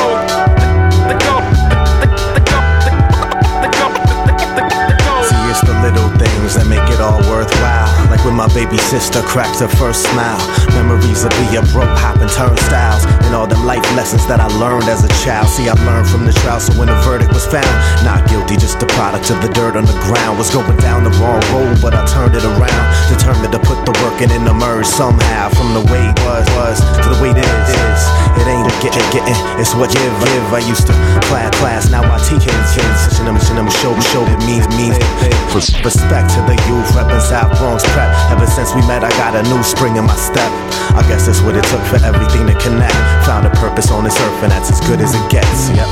See, it's the little things that make it all worthwhile. Like when my baby sister cracked her first smile. Memories of being broke, hopping turnstiles. And all them life lessons that I learned as a child. See, I learned from the trial, so when the verdict was found, not guilty, just the product of the dirt on the ground. Was going down the wrong road, but I turned it around. Determined to put the work in and emerge somehow. From the way it was to the way that it is. It ain't getting, it's what you give. I used to class, now I teach kids. Show it means respect to the youth, reppin' South Bronx prep. Ever since we met, I got a new spring in my step. I guess that's what it took for everything to connect. Found a purpose on this earth, and that's as good as it gets. Yep.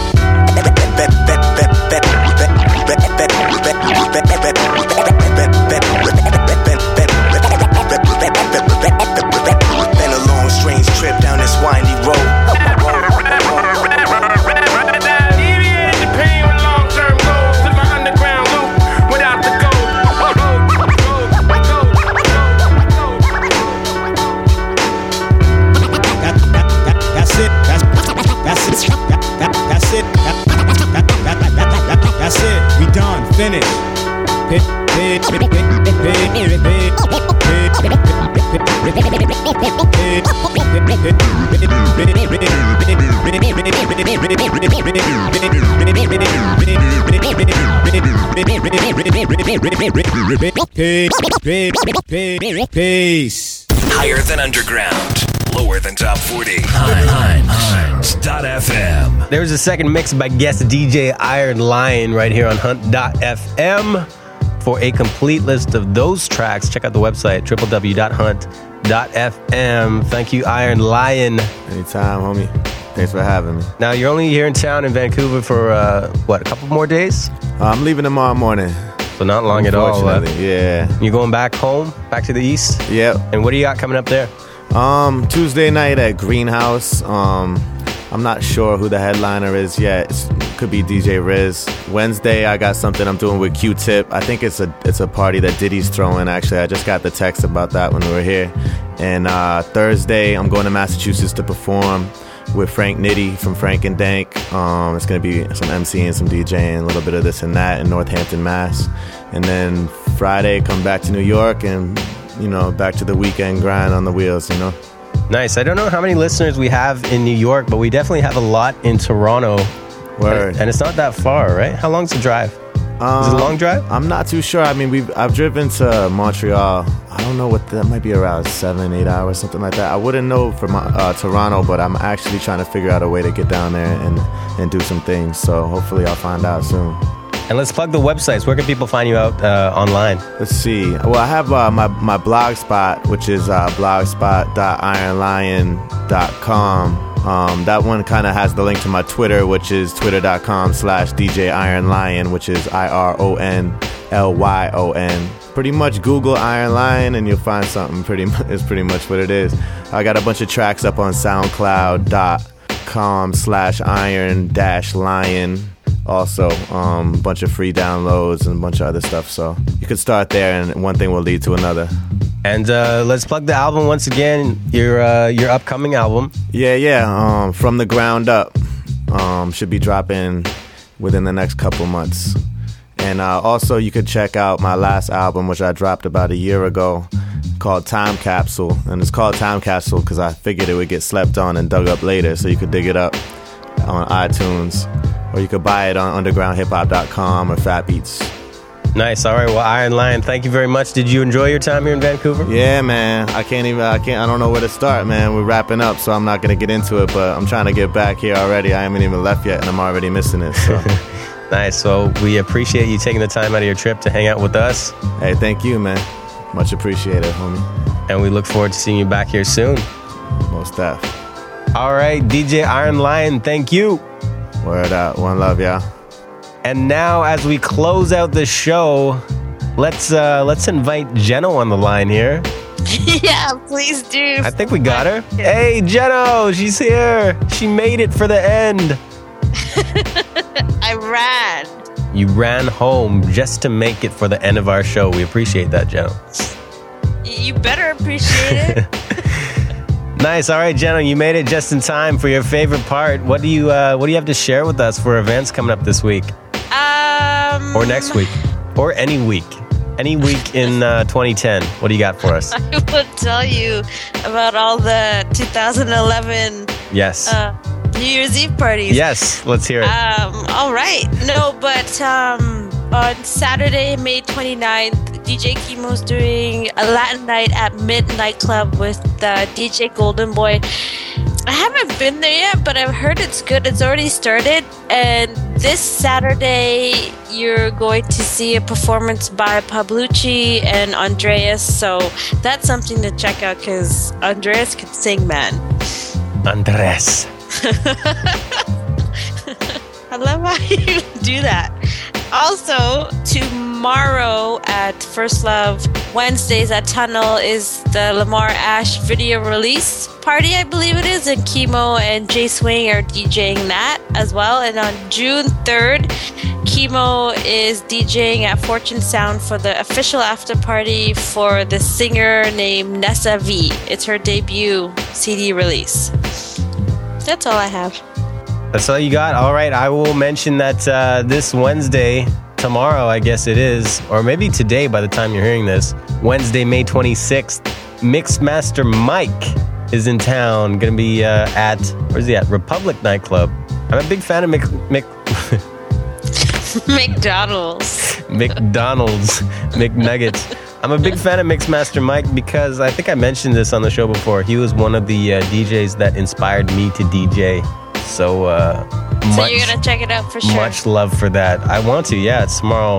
Been a long, strange trip down this windy road. That's it, we done, finished. Peace. Higher than underground. lower than top 40. Hunt.fm. There's a second mix by guest DJ Iron Lyon right here on Hunt.fm. For a complete list of those tracks, check out the website, www.hunt.fm. Thank you, Iron Lyon. Anytime, homie. Thanks for having me. Now, you're only here in town in Vancouver for, a couple more days? I'm leaving tomorrow morning. So not long at all. Yeah. You going back home, back to the east? Yep. And what do you got coming up there? Tuesday night at Greenhouse. I'm not sure who the headliner is yet. It could be DJ Riz. Wednesday, I got something I'm doing with Q-Tip. I think it's a party that Diddy's throwing, actually. I just got the text about that when we were here. And Thursday, I'm going to Massachusetts to perform with Frank Nitty from Frank and Dank. It's going to be some MCing, some DJing, a little bit of this and that in Northampton, Mass. And then Friday, come back to New York and, back to the weekend grind on the wheels, Nice. I don't know how many listeners we have in New York, but we definitely have a lot in Toronto. Word. And it's not that far, right? How long's the drive? Is it a long drive? I'm not too sure. I mean, I've driven to Montreal. I don't know what that might be, around 7-8 hours, something like that. I wouldn't know for Toronto, but I'm actually trying to figure out a way to get down there and do some things. So hopefully I'll find out soon. And let's plug the websites. Where can people find you out online? Let's see. Well, I have my blog spot, which is blogspot.ironlyon.com. That one kind of has the link to my Twitter, which is twitter.com/DJ Iron Lyon, which is IRONLYON. Pretty much Google Iron Lyon and you'll find something. It's pretty much what it is. I got a bunch of tracks up on SoundCloud.com/Iron-Lyon. Also, a bunch of free downloads and a bunch of other stuff. So you could start there and one thing will lead to another. And let's plug the album once again, your upcoming album. Yeah, From the Ground Up. Should be dropping within the next couple months. And also you could check out my last album, which I dropped about a year ago, called Time Capsule. And it's called Time Capsule because I figured it would get slept on and dug up later, so you could dig it up on iTunes. Or you could buy it on undergroundhiphop.com or Fat Beats. Nice. All right. Well, Iron Lyon, thank you very much. Did you enjoy your time here in Vancouver? Yeah, man. I don't know where to start, man. We're wrapping up, so I'm not going to get into it, but I'm trying to get back here already. I haven't even left yet, and I'm already missing it. So. Nice. So we appreciate you taking the time out of your trip to hang out with us. Hey, thank you, man. Much appreciated, homie. And we look forward to seeing you back here soon. Most def. All right. DJ Iron Lyon, thank you. Word out. One love, y'all. And now, as we close out the show, let's invite Jeno on the line here. Yeah, please do. I think we got her. Hey, Jeno, she's here. She made it for the end. I ran. You ran home just to make it for the end of our show. We appreciate that, Jeno. You better appreciate it. Nice. All right, Jeno, you made it just in time for your favorite part. What do you have to share with us for events coming up this week? Or next week. Or any week. Any week in 2010. What do you got for us? I will tell you about all the 2011 yes. New Year's Eve parties. Yes, let's hear it. All right. No, but on Saturday, May 29th, DJ Kimo's doing a Latin night at Midnight Club with DJ Golden Boy. I haven't been there yet, but I've heard it's good. It's already started. And this Saturday, you're going to see a performance by Pablucci and Andreas. So that's something to check out because Andreas could sing, man. Andres. I love how you do that. Also, tomorrow at First Love, Wednesdays at Tunnel, is the Lamar Ash video release party, I believe it is, and Chemo and Jay Swing are DJing that as well. And on June 3rd, Chemo is DJing at Fortune Sound for the official after party for the singer named Nessa V. It's her debut CD release. That's all I have. That's all you got? All right, I will mention that this Wednesday, tomorrow I guess it is, or maybe today by the time you're hearing this, Wednesday, May 26th, Mixmaster Mike is in town, going to be Republic Nightclub. I'm a big fan of McDonald's. McNuggets. I'm a big fan of Mixmaster Mike because I think I mentioned this on the show before. He was one of the DJs that inspired me to DJ. So you're going to check it out for sure. Much love for that. I want to, yeah. It's tomorrow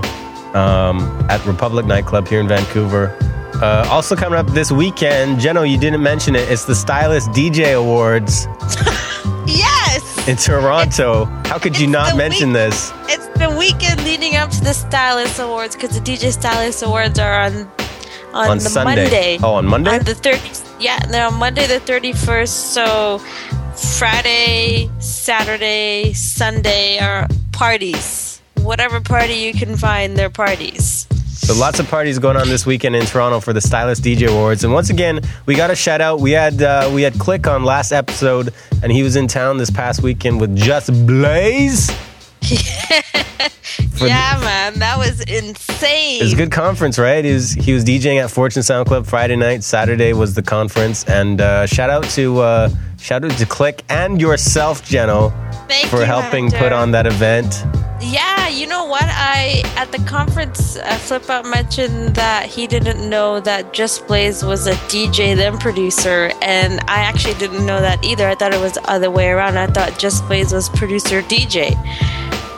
at Republic Nightclub here in Vancouver. Also coming up this weekend, Jeno, you didn't mention it. It's the Stylist DJ Awards. Yes! In Toronto. How could you not mention this? It's the weekend leading up to the Stylist Awards because the DJ Stylist Awards are on the Sunday. Monday. Oh, on Monday? On the 30th. Yeah, they're on Monday the 31st. So Friday, Saturday, Sunday are parties. Whatever party you can find, they're parties. So lots of parties going on this weekend in Toronto for the Stylist DJ Awards. And once again, we got a shout out. We had Click on last episode, and he was in town this past weekend with Just Blaze. Man, that was insane. It was a good conference, right? He was DJing at Fortune Sound Club Friday night. Saturday was the conference. And shout out to Click and yourself, Jeno, for helping put on that event. Yeah, you know what? At the conference, Flip Out mentioned that he didn't know that Just Blaze was a DJ then producer, and I actually didn't know that either. I thought it was the other way around. I thought Just Blaze was producer DJ,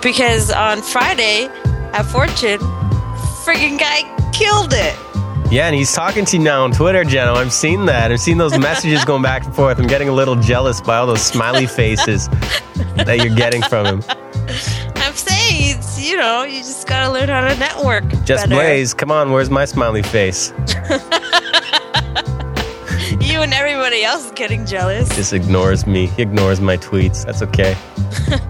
because on Friday at Fortune, friggin' guy killed it. Yeah, and he's talking to you now on Twitter, Jeno. I've seen that. I've seen those messages going back and forth. I'm getting a little jealous by all those smiley faces that you're getting from him. You know, you just gotta learn how to network. Just better. Blaze, come on, where's my smiley face? You and everybody else is getting jealous. Just ignores me. He ignores my tweets. That's okay.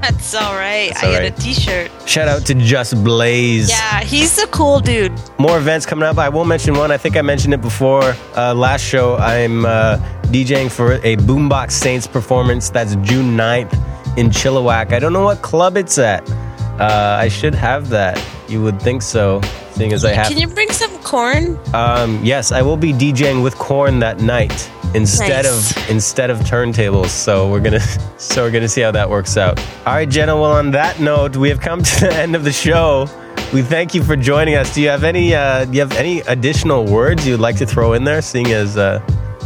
That's all right. I get a t-shirt. Shout out to Just Blaze. Yeah, he's a cool dude. More events coming up. I won't mention one. I think I mentioned it before. Last show, I'm DJing for a Boombox Saints performance. That's June 9th in Chilliwack. I don't know what club it's at. I should have that. You would think so, seeing as I have. Can you bring some corn? Yes, I will be DJing with corn that night instead of turntables. So we're gonna see how that works out. All right, Jeno. Well, on that note, we have come to the end of the show. We thank you for joining us. Do you have any additional words you'd like to throw in there, seeing as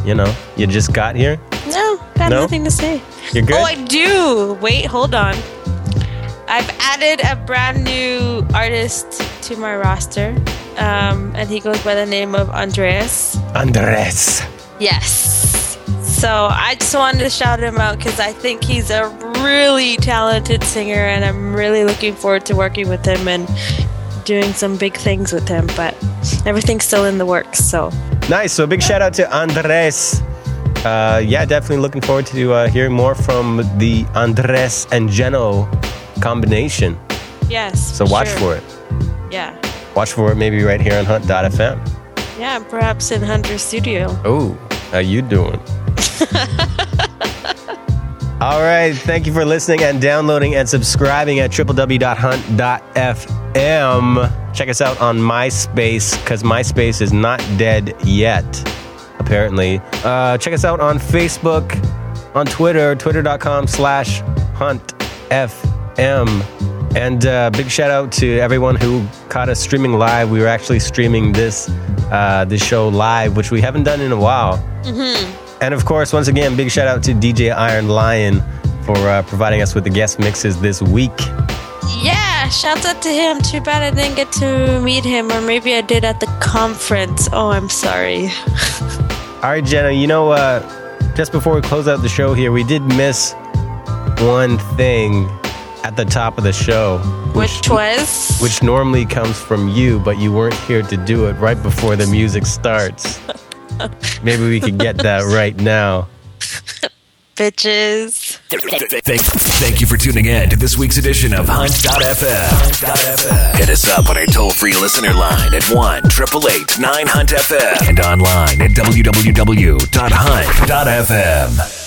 you just got here? No, got nothing to say. You're good. Oh, I do. Wait, hold on. I've added a brand new artist to my roster, and he goes by the name of Andres. Andres. Yes. So I just wanted to shout him out because I think he's a really talented singer, and I'm really looking forward to working with him and doing some big things with him, but everything's still in the works. So nice. So big shout out to Andres. Definitely looking forward to hearing more from the Andres and Jeno combination. Yes. So watch for it. Yeah. Watch for it maybe right here on Hunt.fm. Yeah, perhaps in Hunter's studio. Oh, how you doing? All right. Thank you for listening and downloading and subscribing at www.hunt.fm. Check us out on MySpace because MySpace is not dead yet, apparently. Check us out on Facebook, on Twitter, twitter.com/huntfm. And big shout out to everyone who caught us streaming live. We were actually streaming this show live, which we haven't done in a while. Mm-hmm. And of course, once again, big shout out to DJ Iron Lyon for providing us with the guest mixes this week. Yeah, shout out to him. Too bad I didn't get to meet him, or maybe I did at the conference. Oh, I'm sorry. All right, Jeno, just before we close out the show here, we did miss one thing at the top of the show, which normally comes from you, but you weren't here to do it right before the music starts. Maybe we could get that right now. Bitches. Thank you for tuning in to this week's edition of Hunt.fm. Hit us up on our toll-free listener line at 1-888-9-HUNT-FM and online at www.hunt.fm.